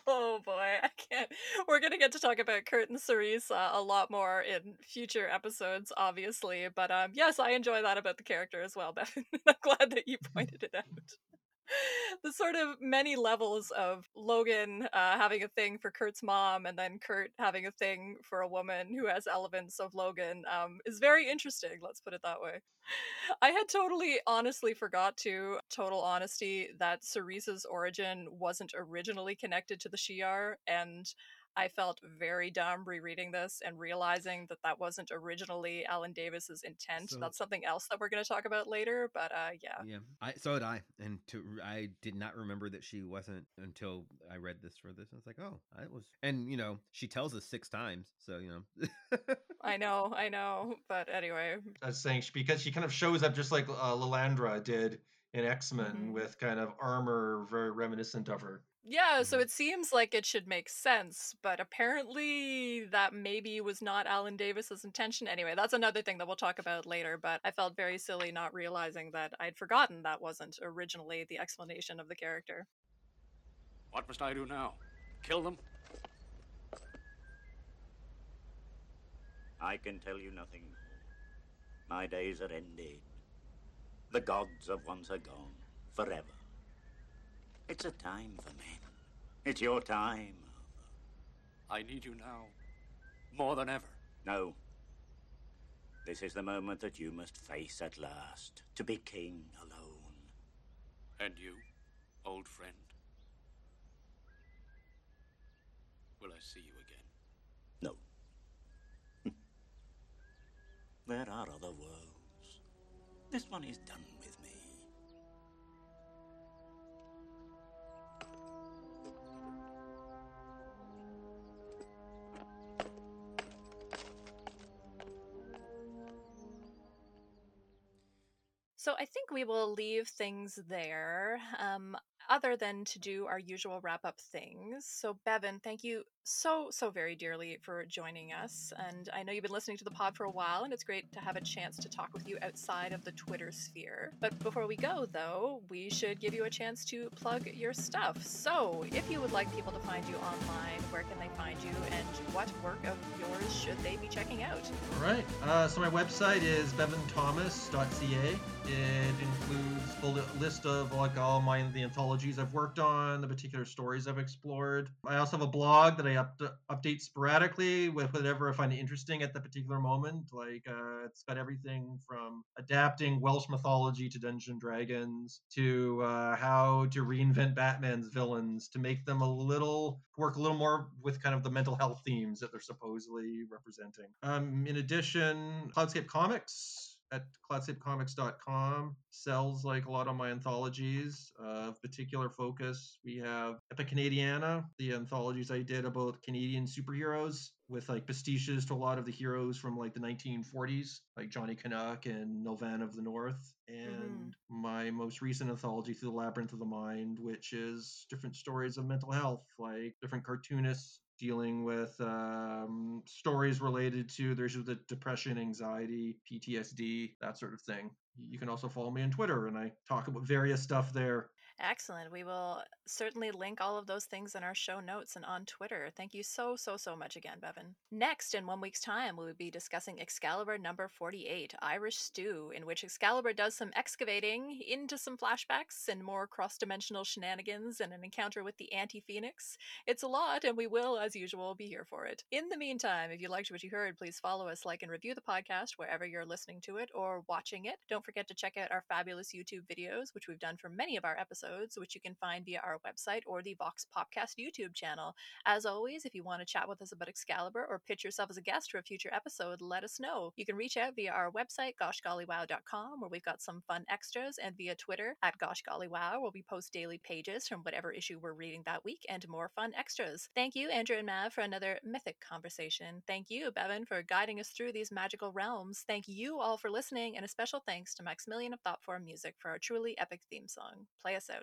Oh boy, I can't. We're going to get to talk about Kurt and Cerise uh, a lot more in future episodes, obviously. But um, yes, I enjoy that about the character as well, Bevan. I'm glad that you pointed it out. The sort of many levels of Logan uh, having a thing for Kurt's mom, and then Kurt having a thing for a woman who has elements of Logan um, is very interesting, let's put it that way. I had totally honestly forgot to, total honesty, that Cerise's origin wasn't originally connected to the Shi'ar, and I felt very dumb rereading this and realizing that that wasn't originally Alan Davis's intent. So, that's something else that we're going to talk about later. But uh, yeah, yeah. I, so did I, and to, I did not remember that she wasn't until I read this for this. I was like, oh, I was, and you know, she tells us six times, so you know. I know, I know, but anyway. I was saying because she kind of shows up just like uh, Lilandra did in X-Men mm-hmm. with kind of armor very reminiscent of her. Yeah, so it seems like it should make sense, but apparently that maybe was not Alan Davis's intention. Anyway, that's another thing that we'll talk about later, but I felt very silly not realizing that I'd forgotten that wasn't originally the explanation of the character. What must I do now? Kill them? I can tell you nothing. My days are ended. The gods of once are gone, forever. It's a time for men. It's your time. I need you now, more than ever. No. This is the moment that you must face at last, to be king alone. And you, old friend? Will I see you again? No. There are other worlds. This one is done with me. So I think we will leave things there, um, other than to do our usual wrap-up things. So Bevan, thank you so, so very dearly for joining us. And I know you've been listening to the pod for a while, and it's great to have a chance to talk with you outside of the Twitter sphere. But before we go, though, we should give you a chance to plug your stuff. So if you would like people to find you online, where can they find you, and what work of yours should they be checking out? All right. Uh, so my website is bevan thomas dot c a. It includes the list of like all my the anthologies I've worked on, the particular stories I've explored. I also have a blog that I up to, update sporadically with whatever I find interesting at the particular moment. Like uh, it's got everything from adapting Welsh mythology to Dungeons and Dragons to uh, how to reinvent Batman's villains to make them a little work a little more with kind of the mental health themes that they're supposedly representing. Um, in addition, Cloudscape Comics. At cloudscape comics dot com sells like a lot of my anthologies uh, of particular focus. We have Epic Canadiana, the anthologies I did about Canadian superheroes with like pastiches to a lot of the heroes from like the nineteen forties, like Johnny Canuck and Nelvan of the North. And mm-hmm. my most recent anthology, Through the Labyrinth of the Mind, which is different stories of mental health, like different cartoonists dealing with um, stories related to their issues with depression, anxiety, P T S D, that sort of thing. You can also follow me on Twitter, and I talk about various stuff there. Excellent. We will certainly link all of those things in our show notes and on Twitter. Thank you so, so, so much again, Bevan. Next, in one week's time, we will be discussing Excalibur number forty-eight, Irish Stew, in which Excalibur does some excavating into some flashbacks and more cross-dimensional shenanigans and an encounter with the Anti-Phoenix. It's a lot, and we will, as usual, be here for it. In the meantime, if you liked what you heard, please follow us, like, and review the podcast wherever you're listening to it or watching it. Don't forget to check out our fabulous YouTube videos, which we've done for many of our episodes. Which you can find via our website or the Vox Popcast YouTube channel. As always, if you want to chat with us about Excalibur or pitch yourself as a guest for a future episode, let us know. You can reach out via our website, gosh golly wow dot com, where we've got some fun extras, and via Twitter at gosh golly wow, where we post daily pages from whatever issue we're reading that week and more fun extras. Thank you, Andrew and Mav, for another mythic conversation. Thank you, Bevan, for guiding us through these magical realms. Thank you all for listening, and a special thanks to Maximilian of Thoughtform Music for our truly epic theme song. Play us out.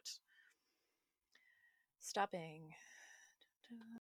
Stopping.